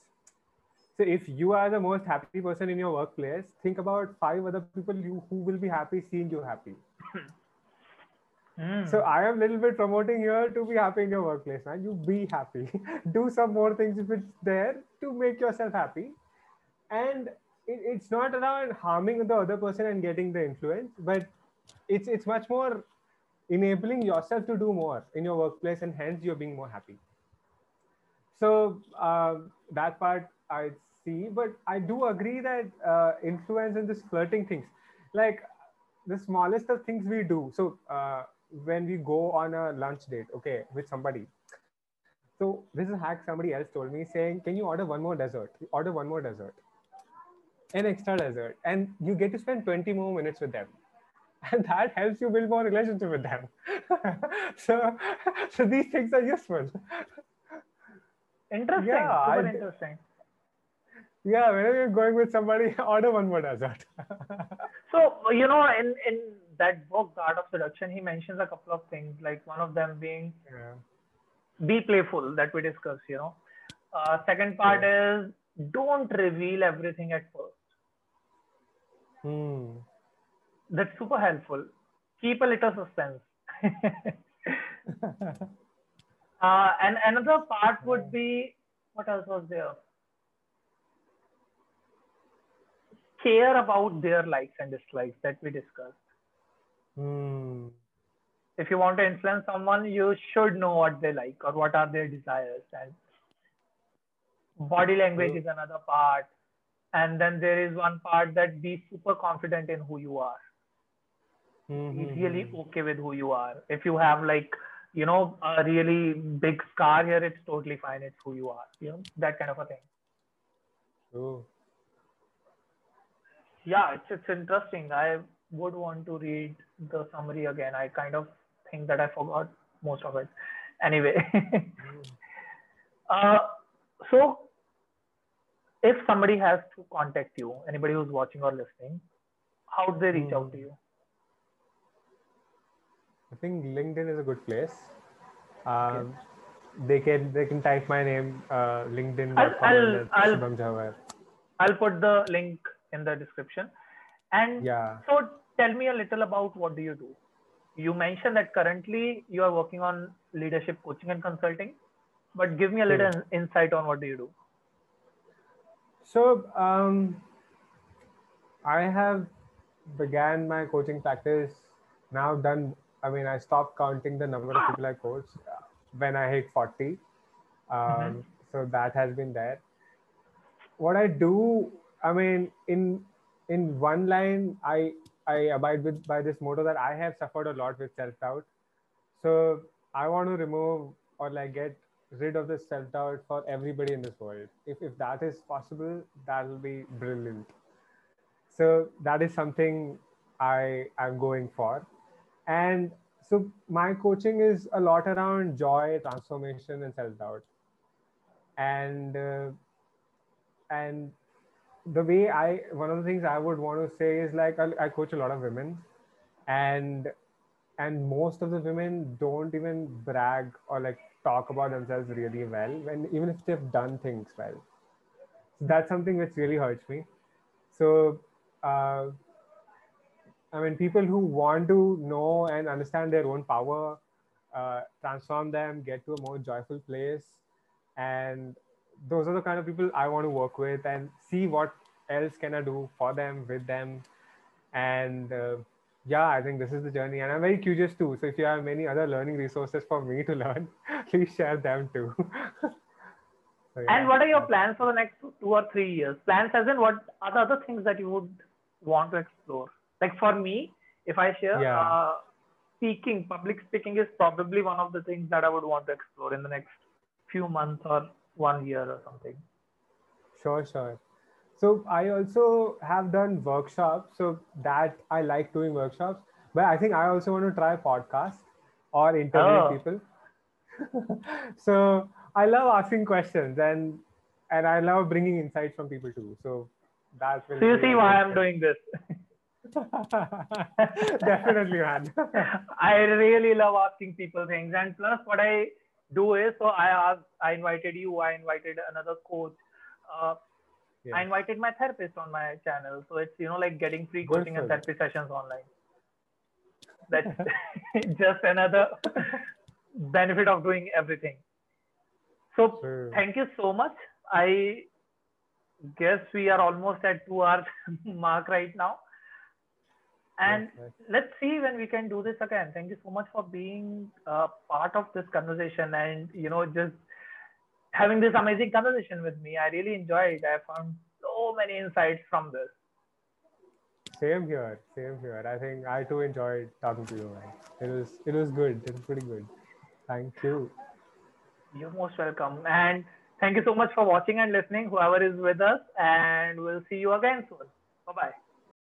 So if you are the most happy person in your workplace, think about 5 other people who will be happy seeing you happy. So I am a little bit promoting here to be happy in your workplace, man. You be happy. Do some more things if it's there to make yourself happy. And it's not around harming the other person and getting the influence, but it's much more enabling yourself to do more in your workplace, and hence you're being more happy. So that part I see, but I do agree that influence and this flirting things, like the smallest of things we do. So when we go on a lunch date, okay, with somebody. So this is a hack somebody else told me, saying, can you order one more dessert? You order one more dessert, an extra dessert, and you get to spend 20 more minutes with them. And that helps you build more relationship with them. So these things are useful. Interesting. Yeah, super interesting. Yeah, whenever you're going with somebody, order one more dessert. So, you know, in that book, The Art of Seduction, he mentions a couple of things, like one of them being be playful, that we discussed, you know. Second part is don't reveal everything at first. That's super helpful. Keep a little suspense. And another part would be, what else was there? Care about their likes and dislikes that we discussed. If you want to influence someone, you should know what they like or what are their desires. And body language is another part. And then there is one part that be super confident in who you are. Be really okay with who you are. If you have, like, you know, a really big scar here, it's totally fine. It's who you are, you know, that kind of a thing. Yeah, it's interesting. I would want to read the summary again. I kind of think that I forgot most of it. Anyway, so if somebody has to contact you, anybody who's watching or listening, how do they reach out to you? I think LinkedIn is a good place. Okay. They can type my name, LinkedIn. I'll Shubham Jhawar. I'll put the link in the description. And so tell me a little about what do you do? You mentioned that currently you are working on leadership coaching and consulting, but give me a little insight on what do you do? So I have began my coaching practice now done. I mean, I stopped counting the number of people I coach when I hit 40. So that has been there. What I do, I mean, in one line, I abide by this motto that I have suffered a lot with self-doubt. So I want to remove or like get rid of the self-doubt for everybody in this world. If that is possible, that will be brilliant. So that is something I'm going for. And so my coaching is a lot around joy, transformation, and self-doubt. And the way one of the things I would want to say is, like, I coach a lot of women, and most of the women don't even brag or like talk about themselves really well, when even if they've done things well. So that's something which really hurts me. So, I mean, people who want to know and understand their own power, transform them, get to a more joyful place. And those are the kind of people I want to work with and see what else can I do for them, with them. And yeah, I think this is the journey. And I'm very curious too. So if you have many other learning resources for me to learn, please share them too. So, yeah. And what are your plans for the next 2 or 3 years? Plans as in, what are the other things that you would want to explore? Like for me, if I share, speaking, public speaking is probably one of the things that I would want to explore in the next few months or 1 year or something. Sure. So I also have done workshops. So that I like doing workshops, but I think I also want to try podcasts or interview people. So I love asking questions and I love bringing insights from people too. So that's really, so you see why I'm doing this. Definitely, man. I really love asking people things, and plus what I do is, so I invited you, I invited another coach, I invited my therapist on my channel. So it's, you know, like getting free coaching and therapy sessions online. That's just another benefit of doing everything. So thank you so much. I guess we are almost at 2 hours mark right now. And let's see when we can do this again. Thank you so much for being a part of this conversation and, you know, just having this amazing conversation with me. I really enjoyed it. I found so many insights from this. Same here, same here. I think I too enjoyed talking to you, man. It was good. It was pretty good. Thank you. You're most welcome. And thank you so much for watching and listening, whoever is with us. And we'll see you again soon. Bye-bye.